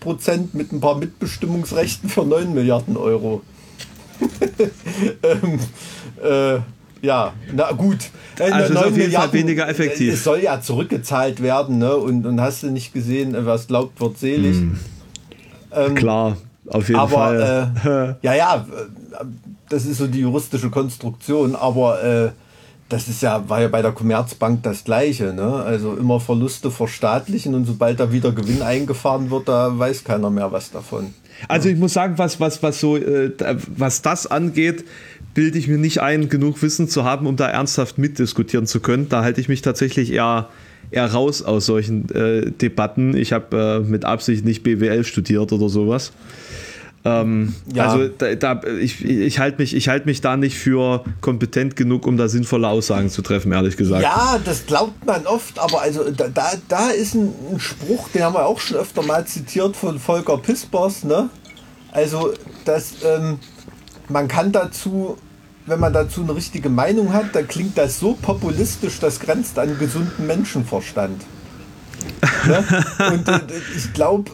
mit ein paar Mitbestimmungsrechten für 9 Milliarden Euro. Ja, na gut. Also 9 auf jeden Fall weniger effektiv. Es soll ja zurückgezahlt werden, ne? Und hast du nicht gesehen, was glaubt, wird selig. Klar, auf jeden Fall. Aber das ist so die juristische Konstruktion, aber das ist ja, war ja bei der Commerzbank das Gleiche, ne? Also immer Verluste verstaatlichen und sobald da wieder Gewinn eingefahren wird, da weiß keiner mehr was davon. Also ich muss sagen, was das angeht, bilde ich mir nicht ein, genug Wissen zu haben, um da ernsthaft mitdiskutieren zu können. Da halte ich mich tatsächlich eher raus aus solchen Debatten. Ich habe mit Absicht nicht BWL studiert oder sowas. Also ich halte mich da nicht für kompetent genug, um da sinnvolle Aussagen zu treffen, ehrlich gesagt. Ja, das glaubt man oft, aber also da ist ein Spruch, den haben wir auch schon öfter mal zitiert von Volker Pispers, ne? Also, dass man kann dazu... Wenn man dazu eine richtige Meinung hat, dann klingt das so populistisch, das grenzt an gesunden Menschenverstand. Ne? Und ich glaube,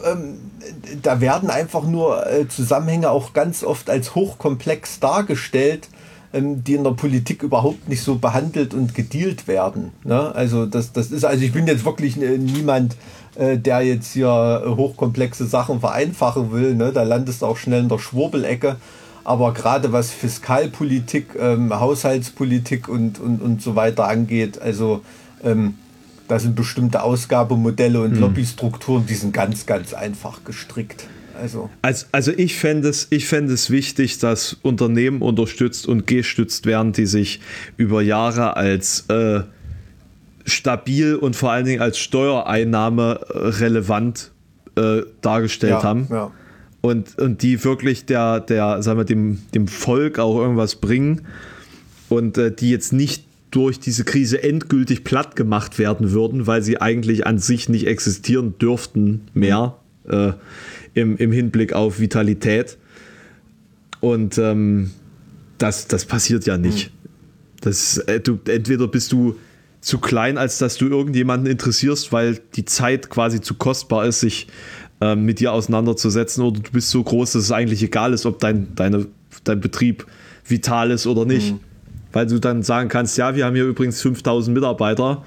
da werden einfach nur Zusammenhänge auch ganz oft als hochkomplex dargestellt, die in der Politik überhaupt nicht so behandelt und gedealt werden. Ne? Also das ist, also ich bin jetzt wirklich niemand, der jetzt hier hochkomplexe Sachen vereinfachen will. Ne? Da landest du auch schnell in der Schwurbelecke. Aber gerade was Fiskalpolitik, Haushaltspolitik und so weiter angeht, also da sind bestimmte Ausgabemodelle und Lobbystrukturen, die sind ganz, ganz einfach gestrickt. Also ich fände es wichtig, dass Unternehmen unterstützt und gestützt werden, die sich über Jahre als stabil und vor allen Dingen als Steuereinnahme relevant dargestellt haben. Ja. Und die wirklich der sagen wir, dem Volk auch irgendwas bringen und die jetzt nicht durch diese Krise endgültig platt gemacht werden würden, weil sie eigentlich an sich nicht existieren dürften mehr im Hinblick auf Vitalität. Und das passiert ja nicht. Entweder bist du zu klein, als dass du irgendjemanden interessierst, weil die Zeit quasi zu kostbar ist, sich mit dir auseinanderzusetzen, oder du bist so groß, dass es eigentlich egal ist, ob dein Betrieb vital ist oder nicht. Mhm. Weil du dann sagen kannst, ja, wir haben hier übrigens 5000 Mitarbeiter,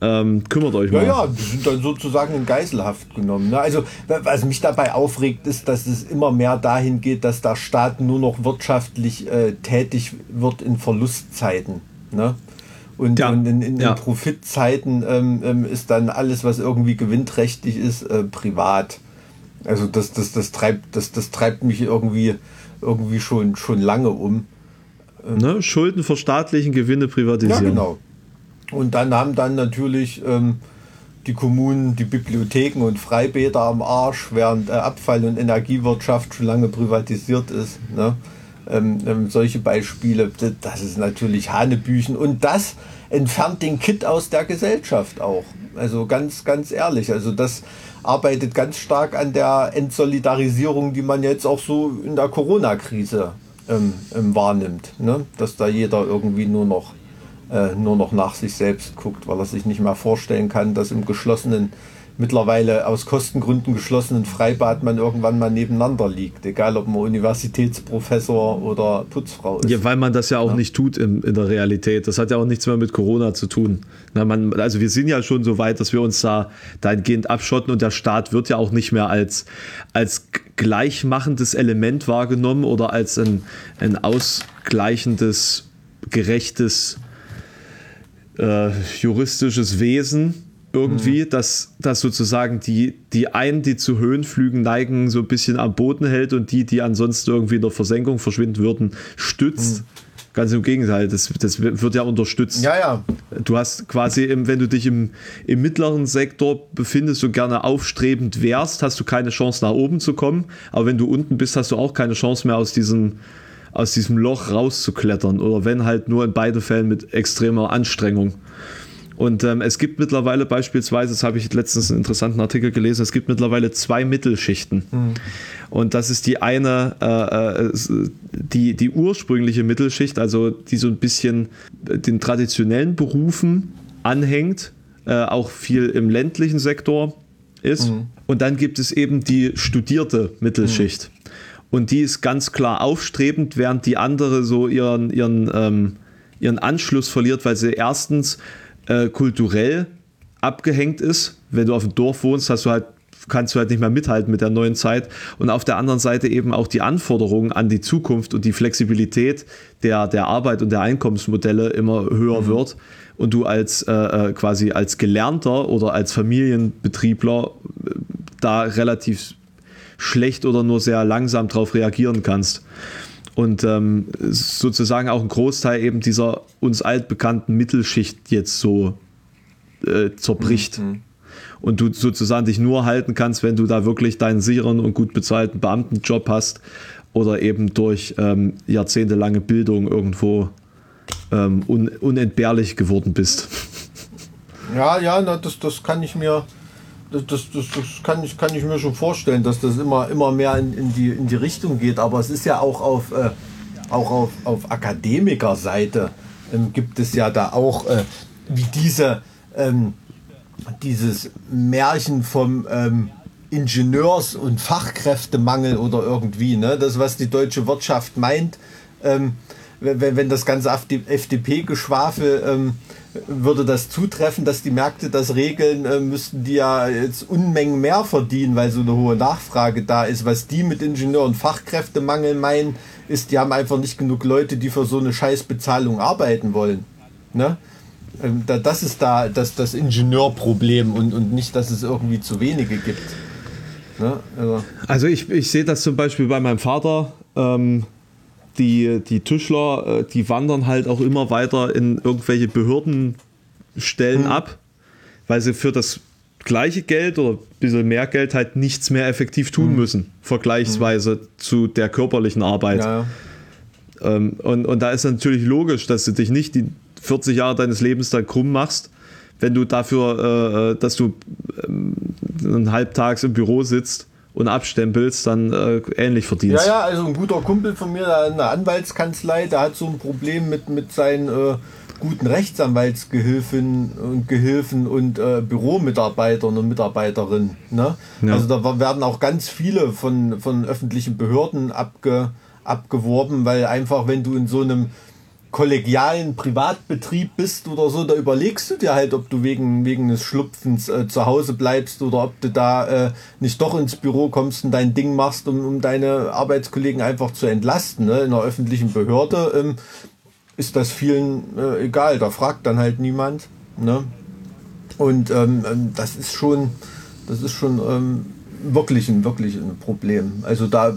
kümmert euch mal. Ja, die sind dann sozusagen in Geiselhaft genommen. Ne? Also, was mich dabei aufregt, ist, dass es immer mehr dahin geht, dass der Staat nur noch wirtschaftlich tätig wird in Verlustzeiten. Ne? Und, ja. Und in Profitzeiten ist dann alles, was irgendwie gewinnträchtig ist, privat. Also das treibt mich irgendwie schon lange um. Ne? Schulden verstaatlichen, Gewinne privatisieren. Ja, genau. Und dann haben natürlich die Kommunen, die Bibliotheken und Freibäder am Arsch, während Abfall- und Energiewirtschaft schon lange privatisiert ist. Ne? Solche Beispiele, das ist natürlich Hanebüchen. Und das entfernt den Kitt aus der Gesellschaft auch. Also ganz, ganz ehrlich. Also das arbeitet ganz stark an der Entsolidarisierung, die man jetzt auch so in der Corona-Krise wahrnimmt. Ne? Dass da jeder irgendwie nur noch nach sich selbst guckt, weil er sich nicht mehr vorstellen kann, dass im geschlossenen, mittlerweile aus Kostengründen geschlossenen Freibad man irgendwann mal nebeneinander liegt, egal ob man Universitätsprofessor oder Putzfrau ist. Ja, weil man das ja auch nicht tut in der Realität. Das hat ja auch nichts mehr mit Corona zu tun. Also wir sind ja schon so weit, dass wir uns da dahingehend abschotten, und der Staat wird ja auch nicht mehr als gleichmachendes Element wahrgenommen oder als ein ausgleichendes, gerechtes juristisches Wesen irgendwie, dass sozusagen die einen, die zu Höhenflügen neigen, so ein bisschen am Boden hält, und die ansonsten irgendwie in der Versenkung verschwinden würden, stützt. Ganz im Gegenteil, das wird ja unterstützt. Ja, ja. Du hast quasi, wenn du dich im mittleren Sektor befindest und gerne aufstrebend wärst, hast du keine Chance, nach oben zu kommen. Aber wenn du unten bist, hast du auch keine Chance mehr, aus diesem Loch rauszuklettern, oder wenn halt nur in beiden Fällen mit extremer Anstrengung. Und es gibt mittlerweile beispielsweise, das habe ich letztens einen interessanten Artikel gelesen, es gibt mittlerweile 2 Mittelschichten. Und das ist die eine, die ursprüngliche Mittelschicht, also die so ein bisschen den traditionellen Berufen anhängt, auch viel im ländlichen Sektor ist. Und dann gibt es eben die studierte Mittelschicht. Und die ist ganz klar aufstrebend, während die andere so ihren Anschluss verliert, weil sie erstens kulturell abgehängt ist. Wenn du auf dem Dorf wohnst, kannst du halt nicht mehr mithalten mit der neuen Zeit. Und auf der anderen Seite eben auch die Anforderungen an die Zukunft und die Flexibilität der Arbeit und der Einkommensmodelle immer höher wird. Und du als quasi als Gelernter oder als Familienbetriebler da relativ schlecht oder nur sehr langsam drauf reagieren kannst. Und sozusagen auch ein Großteil eben dieser uns altbekannten Mittelschicht jetzt so zerbricht. Und du sozusagen dich nur halten kannst, wenn du da wirklich deinen sicheren und gut bezahlten Beamtenjob hast oder eben durch jahrzehntelange Bildung irgendwo unentbehrlich geworden bist. Ja, das kann ich mir... Das kann ich mir schon vorstellen, dass das immer mehr in die Richtung geht. Aber es ist ja auch auf Akademikerseite gibt es ja da auch wie dieses Märchen vom Ingenieurs- und Fachkräftemangel oder irgendwie, ne? Das, was die deutsche Wirtschaft meint, wenn das ganze FDP-Geschwafel würde das zutreffen, dass die Märkte das regeln, müssten die ja jetzt Unmengen mehr verdienen, weil so eine hohe Nachfrage da ist. Was die mit Ingenieur- und Fachkräftemangel meinen, ist, die haben einfach nicht genug Leute, die für so eine Scheißbezahlung arbeiten wollen. Ne? Das ist da das Ingenieurproblem und nicht, dass es irgendwie zu wenige gibt. Ne? Also ich sehe das zum Beispiel bei meinem Vater, Die Tischler, die wandern halt auch immer weiter in irgendwelche Behördenstellen ab, weil sie für das gleiche Geld oder ein bisschen mehr Geld halt nichts mehr effektiv tun müssen, vergleichsweise zu der körperlichen Arbeit. Ja. Und da ist natürlich logisch, dass du dich nicht 40 Jahre deines Lebens da krumm machst, wenn du dafür, dass du halbtags im Büro sitzt und abstempelst, dann ähnlich verdienst. Ja, ja, also ein guter Kumpel von mir, da in der Anwaltskanzlei, der hat so ein Problem mit seinen guten Rechtsanwaltsgehilfen und Gehilfen und Büromitarbeitern und Mitarbeiterinnen. Ne? Ja. Also da werden auch ganz viele von öffentlichen Behörden abgeworben, weil einfach, wenn du in so einem kollegialen Privatbetrieb bist oder so, da überlegst du dir halt, ob du wegen des Schlupfens zu Hause bleibst oder ob du da nicht doch ins Büro kommst und dein Ding machst, um deine Arbeitskollegen einfach zu entlasten. Ne? In einer öffentlichen Behörde ist das vielen egal, da fragt dann halt niemand. Ne? Und das ist schon wirklich ein Problem. Also da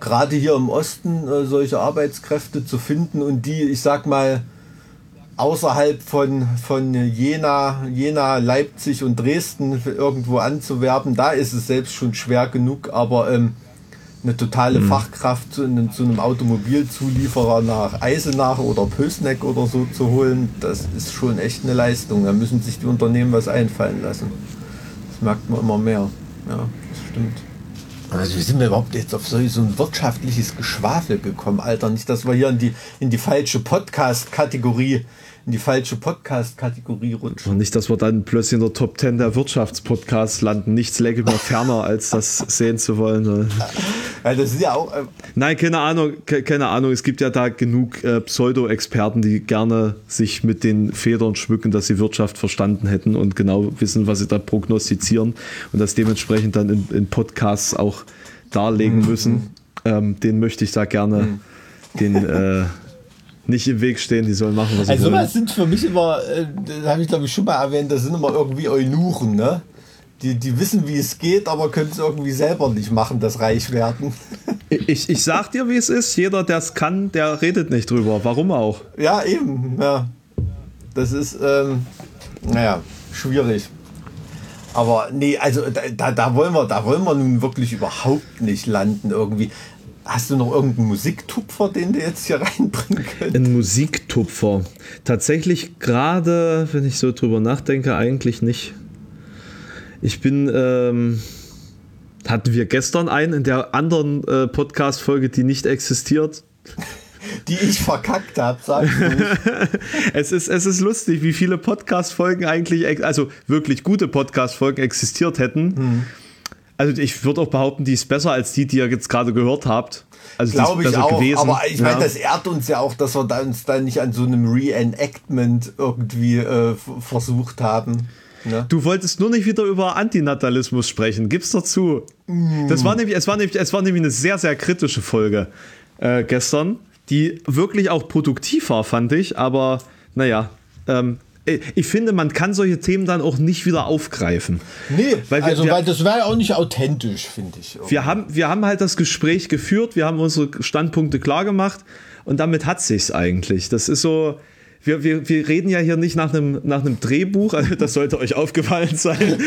gerade hier im Osten solche Arbeitskräfte zu finden und die, ich sag mal, außerhalb von Jena, Leipzig und Dresden irgendwo anzuwerben, da ist es selbst schon schwer genug, aber eine totale Fachkraft zu einem Automobilzulieferer nach Eisenach oder Pößneck oder so zu holen, das ist schon echt eine Leistung. Da müssen sich die Unternehmen was einfallen lassen. Das merkt man immer mehr. Ja, das stimmt. Also wie sind wir überhaupt jetzt auf so ein wirtschaftliches Geschwafel gekommen, Alter? Nicht, dass wir hier in die falsche Podcast-Kategorie rutschen. Und nicht, dass wir dann plötzlich in der Top 10 der Wirtschaftspodcasts landen. Nichts läge mir ferner, als das sehen zu wollen. Ja, das ist ja auch... Nein, keine Ahnung. Es gibt ja da genug Pseudo-Experten, die gerne sich mit den Federn schmücken, dass sie Wirtschaft verstanden hätten und genau wissen, was sie da prognostizieren und das dementsprechend dann in Podcasts auch darlegen müssen. Den möchte ich da gerne nicht im Weg stehen, die sollen machen, was sie wollen. Also sowas sind für mich immer, das habe ich glaube ich schon mal erwähnt, das sind immer irgendwie Eunuchen, ne? Die wissen, wie es geht, aber können es irgendwie selber nicht machen, das Reichwerden. Ich sag dir, wie es ist, jeder, der es kann, der redet nicht drüber, warum auch? Ja, eben, ja. Das ist, schwierig. Aber nee, also da wollen wir nun wirklich überhaupt nicht landen irgendwie. Hast du noch irgendeinen Musiktupfer, den du jetzt hier reinbringen könntest? Ein Musiktupfer? Tatsächlich gerade, wenn ich so drüber nachdenke, eigentlich nicht. Ich bin, hatten wir gestern einen in der anderen Podcast-Folge, die nicht existiert. Die ich verkackt habe, sagst du nicht. Es ist lustig, wie viele Podcast-Folgen eigentlich, also wirklich gute Podcast-Folgen existiert hätten. Also ich würde auch behaupten, die ist besser als die ihr jetzt gerade gehört habt. Also glaube ich auch, gewesen. Aber ich meine, das ehrt uns ja auch, dass wir uns da nicht an so einem Reenactment irgendwie versucht haben. Ne? Du wolltest nur nicht wieder über Antinatalismus sprechen, gib's doch zu. Das war nämlich eine sehr, sehr kritische Folge gestern, die wirklich auch produktiv war, fand ich. Aber naja, ich finde, man kann solche Themen dann auch nicht wieder aufgreifen. Nee, weil das war ja auch nicht authentisch, finde ich. Wir haben halt das Gespräch geführt, wir haben unsere Standpunkte klar gemacht und damit hat sich's eigentlich. Das ist so, wir reden ja hier nicht nach einem Drehbuch, also das sollte euch aufgefallen sein.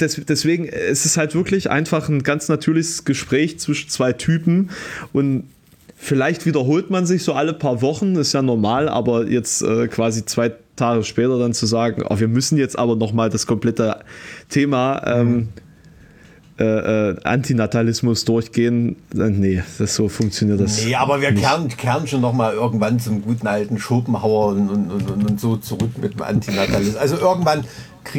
Deswegen ist es halt wirklich einfach ein ganz natürliches Gespräch zwischen zwei Typen und vielleicht wiederholt man sich so alle paar Wochen, ist ja normal, aber jetzt quasi 2 Tage später dann zu sagen, wir müssen jetzt aber nochmal das komplette Thema Antinatalismus durchgehen, nee, das so funktioniert das. Nee, aber wir kehren schon nochmal irgendwann zum guten alten Schopenhauer und so zurück mit dem Antinatalismus. Also irgendwann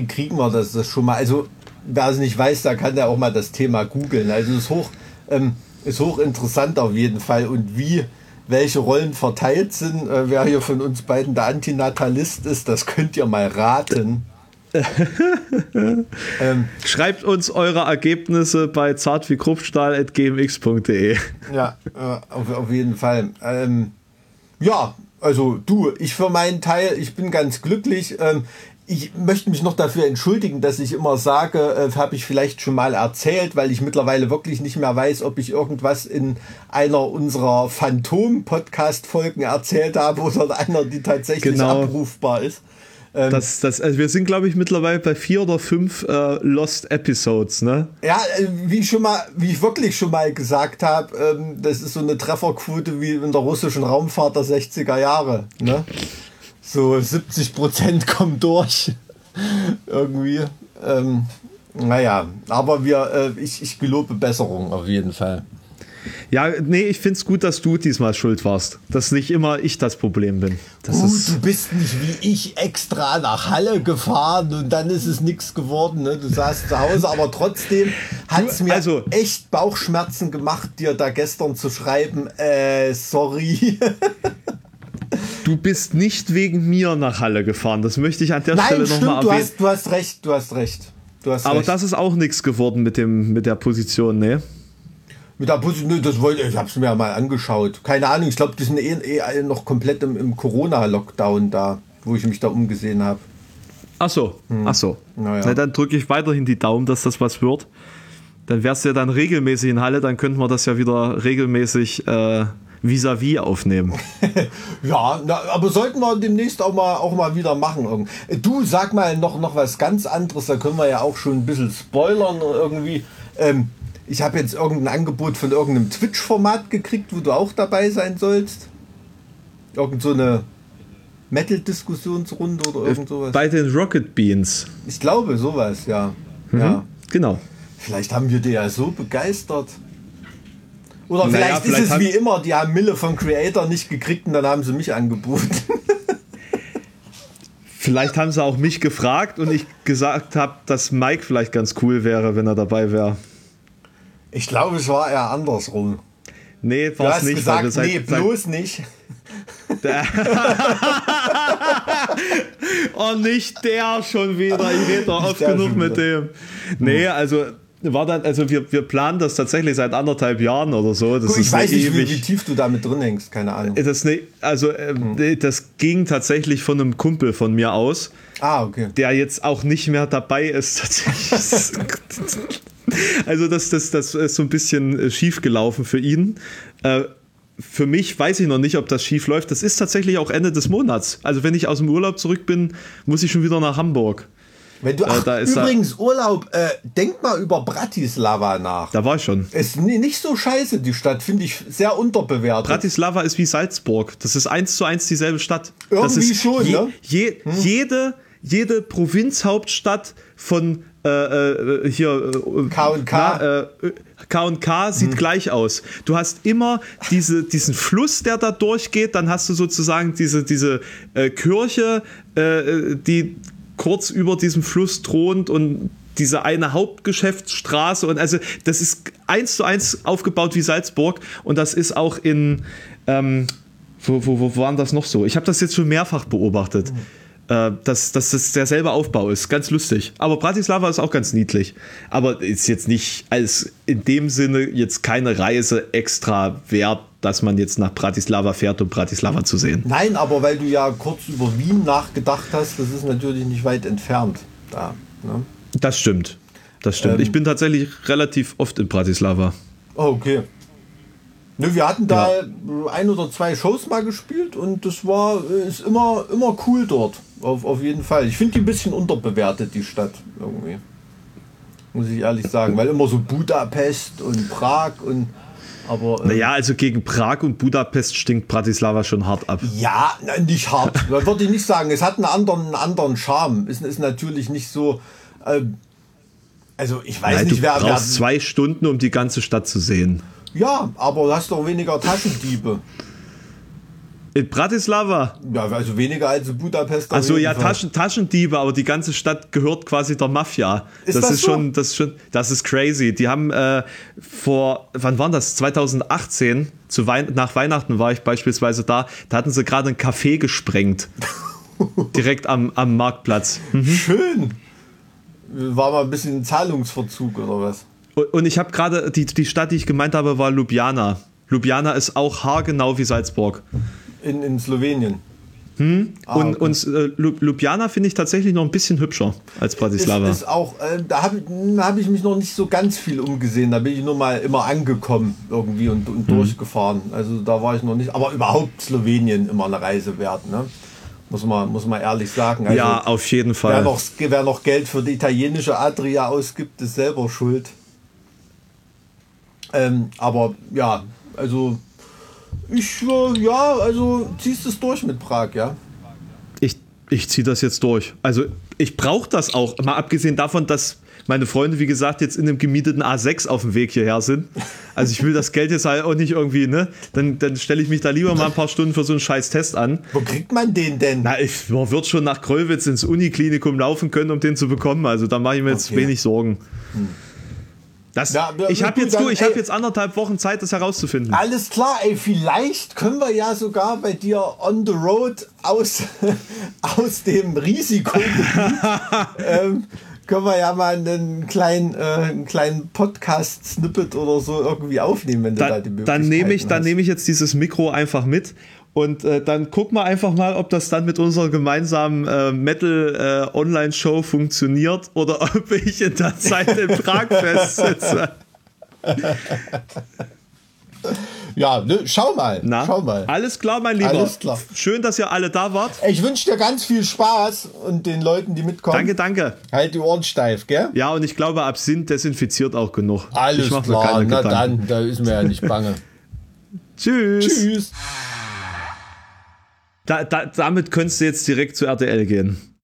kriegen wir das schon mal. Also wer es nicht weiß, der kann ja auch mal das Thema googeln. Also es ist hochinteressant auf jeden Fall und welche Rollen verteilt sind, wer hier von uns beiden der Antinatalist ist, das könnt ihr mal raten. Schreibt uns eure Ergebnisse bei zartwiegruppstahl@gmx.de. Ja, auf jeden Fall. Ja, also ich für meinen Teil, ich bin ganz glücklich. Ich möchte mich noch dafür entschuldigen, dass ich immer sage, habe ich vielleicht schon mal erzählt, weil ich mittlerweile wirklich nicht mehr weiß, ob ich irgendwas in einer unserer Phantom-Podcast-Folgen erzählt habe oder in einer, die tatsächlich abrufbar ist. Also wir sind, glaube ich, mittlerweile bei 4 oder 5 Lost Episodes, ne? Ja, wie ich wirklich schon mal gesagt habe, das ist so eine Trefferquote wie in der russischen Raumfahrt der 60er Jahre, ne? So 70% kommen durch. Irgendwie. Naja, aber ich gelobe Besserung auf jeden Fall. Ja, nee, ich find's gut, dass du diesmal schuld warst. Dass nicht immer ich das Problem bin. Du bist nicht wie ich extra nach Halle gefahren und dann ist es nichts geworden. Ne? Du saßt zu Hause, aber trotzdem hat's mir echt Bauchschmerzen gemacht, dir da gestern zu schreiben, sorry. Du bist nicht wegen mir nach Halle gefahren. Das möchte ich an der Stelle nochmal erwähnen. Du hast recht. Aber das ist auch nichts geworden mit der Position, ne? Mit der Position, das wollte ich, hab's mir ja mal angeschaut. Keine Ahnung, ich glaube, die sind eh noch komplett im Corona-Lockdown da, wo ich mich da umgesehen habe. Ach so. Naja. Na, dann drücke ich weiterhin die Daumen, dass das was wird. Dann wärst du ja dann regelmäßig in Halle, dann könnten wir das ja wieder regelmäßig vis-à-vis aufnehmen. Ja, aber sollten wir demnächst auch mal wieder machen. Du, sag mal noch was ganz anderes, da können wir ja auch schon ein bisschen spoilern irgendwie. Ich habe jetzt irgendein Angebot von irgendeinem Twitch-Format gekriegt, wo du auch dabei sein sollst. Irgend so eine Metal-Diskussionsrunde oder irgend sowas. Bei den Rocket Beans. Ich glaube, sowas, ja. Mhm, ja. Genau. Vielleicht haben wir die ja so begeistert. Oder vielleicht ist es wie immer, die haben Mille von Creator nicht gekriegt und dann haben sie mich angeboten. Vielleicht haben sie auch mich gefragt und ich gesagt habe, dass Mike vielleicht ganz cool wäre, wenn er dabei wäre. Ich glaube, es war eher andersrum. Nee, war es nicht. Du hast gesagt, bloß nicht. Oh, nicht der schon wieder. Ich rede doch oft genug mit dem. Nee, also... wir planen das tatsächlich seit 1,5 Jahren oder so. Das ich weiß nicht, wie tief du da mit drin hängst, keine Ahnung. Das ging tatsächlich von einem Kumpel von mir aus, okay. Der jetzt auch nicht mehr dabei ist. Tatsächlich. Also das ist so ein bisschen schief gelaufen für ihn. Für mich weiß ich noch nicht, ob das schief läuft. Das ist tatsächlich auch Ende des Monats. Also wenn ich aus dem Urlaub zurück bin, muss ich schon wieder nach Hamburg. Wenn du Urlaub, denk mal über Bratislava nach. Da war ich schon. Ist nicht so scheiße, die Stadt, finde ich sehr unterbewertet. Bratislava ist wie Salzburg. Das ist 1:1 dieselbe Stadt. Irgendwie das ist schon, ne? Jede Provinzhauptstadt von hier K&K sieht gleich aus. Du hast immer diesen Fluss, der da durchgeht. Dann hast du sozusagen diese Kirche, die kurz über diesem Fluss thront und diese eine Hauptgeschäftsstraße und also das ist 1:1 aufgebaut wie Salzburg und das ist auch in wo waren das noch so? Ich habe das jetzt schon mehrfach beobachtet, dass das derselbe Aufbau ist, ganz lustig. Aber Bratislava ist auch ganz niedlich, aber ist jetzt nicht als in dem Sinne jetzt keine Reise extra wert, dass man jetzt nach Bratislava fährt, um Bratislava zu sehen. Nein, aber weil du ja kurz über Wien nachgedacht hast, das ist natürlich nicht weit entfernt da. Ne? Das stimmt. Ich bin tatsächlich relativ oft in Bratislava. Okay. Ne, wir hatten da 1 oder 2 Shows mal gespielt und das ist immer cool dort. Auf jeden Fall. Ich finde die ein bisschen unterbewertet, die Stadt irgendwie. Muss ich ehrlich sagen, weil immer so Budapest und Prag und... also gegen Prag und Budapest stinkt Bratislava schon hart ab. Ja, nicht hart. Würde ich nicht sagen. Es hat einen anderen Charme. Ist natürlich nicht so. Ich weiß nicht, wer. Du brauchst 2 Stunden, um die ganze Stadt zu sehen. Ja, aber du hast doch weniger Taschendiebe. In Bratislava? Ja, also weniger als in Budapest. Also ja, Taschendiebe, aber die ganze Stadt gehört quasi der Mafia. Das ist crazy. Die haben wann war das? 2018, nach Weihnachten war ich beispielsweise da hatten sie gerade ein Café gesprengt. Direkt am Marktplatz. Mhm. Schön. War mal ein bisschen Zahlungsverzug oder was? Und ich habe gerade, die Stadt, die ich gemeint habe, war Ljubljana. Ljubljana ist auch haargenau wie Salzburg. In Slowenien. Und Ljubljana finde ich tatsächlich noch ein bisschen hübscher als Bratislava. Ist auch, da hab ich mich noch nicht so ganz viel umgesehen. Da bin ich nur mal immer angekommen irgendwie und durchgefahren. Also da war ich noch nicht. Aber überhaupt Slowenien immer eine Reise wert. Ne? Muss man ehrlich sagen. Also, ja, auf jeden Fall. Wer noch Geld für die italienische Adria ausgibt, ist selber schuld. Aber ja, also ziehst es durch mit Prag, ja? Ich ziehe das jetzt durch. Also ich brauche das auch. Mal abgesehen davon, dass meine Freunde, wie gesagt, jetzt in einem gemieteten A6 auf dem Weg hierher sind. Also ich will das Geld jetzt halt auch nicht irgendwie, ne? Dann stelle ich mich da lieber mal ein paar Stunden für so einen scheiß Test an. Wo kriegt man den denn? Na, man wird schon nach Kröllwitz ins Uniklinikum laufen können, um den zu bekommen. Also da mache ich mir jetzt wenig Sorgen. Ich habe jetzt 1,5 Wochen Zeit, das herauszufinden. Alles klar, ey, vielleicht können wir ja sogar bei dir on the road aus dem Risikogebiet können wir ja mal einen kleinen Podcast-Snippet oder so irgendwie aufnehmen, wenn du da die Möglichkeit hast. Dann nehme ich jetzt dieses Mikro einfach mit und dann gucken wir einfach mal, ob das dann mit unserer gemeinsamen Metal-Online-Show funktioniert oder ob ich in der Zeit in Prag festsitze. Ja, ne, schau mal. Alles klar, mein Lieber. Alles klar. Schön, dass ihr alle da wart. Ich wünsche dir ganz viel Spaß und den Leuten, die mitkommen. Danke. Halt die Ohren steif, gell? Ja, und ich glaube, Absinth desinfiziert auch genug. Alles klar, na dann, da ist mir ja nicht bange. Tschüss. Damit könntest du jetzt direkt zu RTL gehen.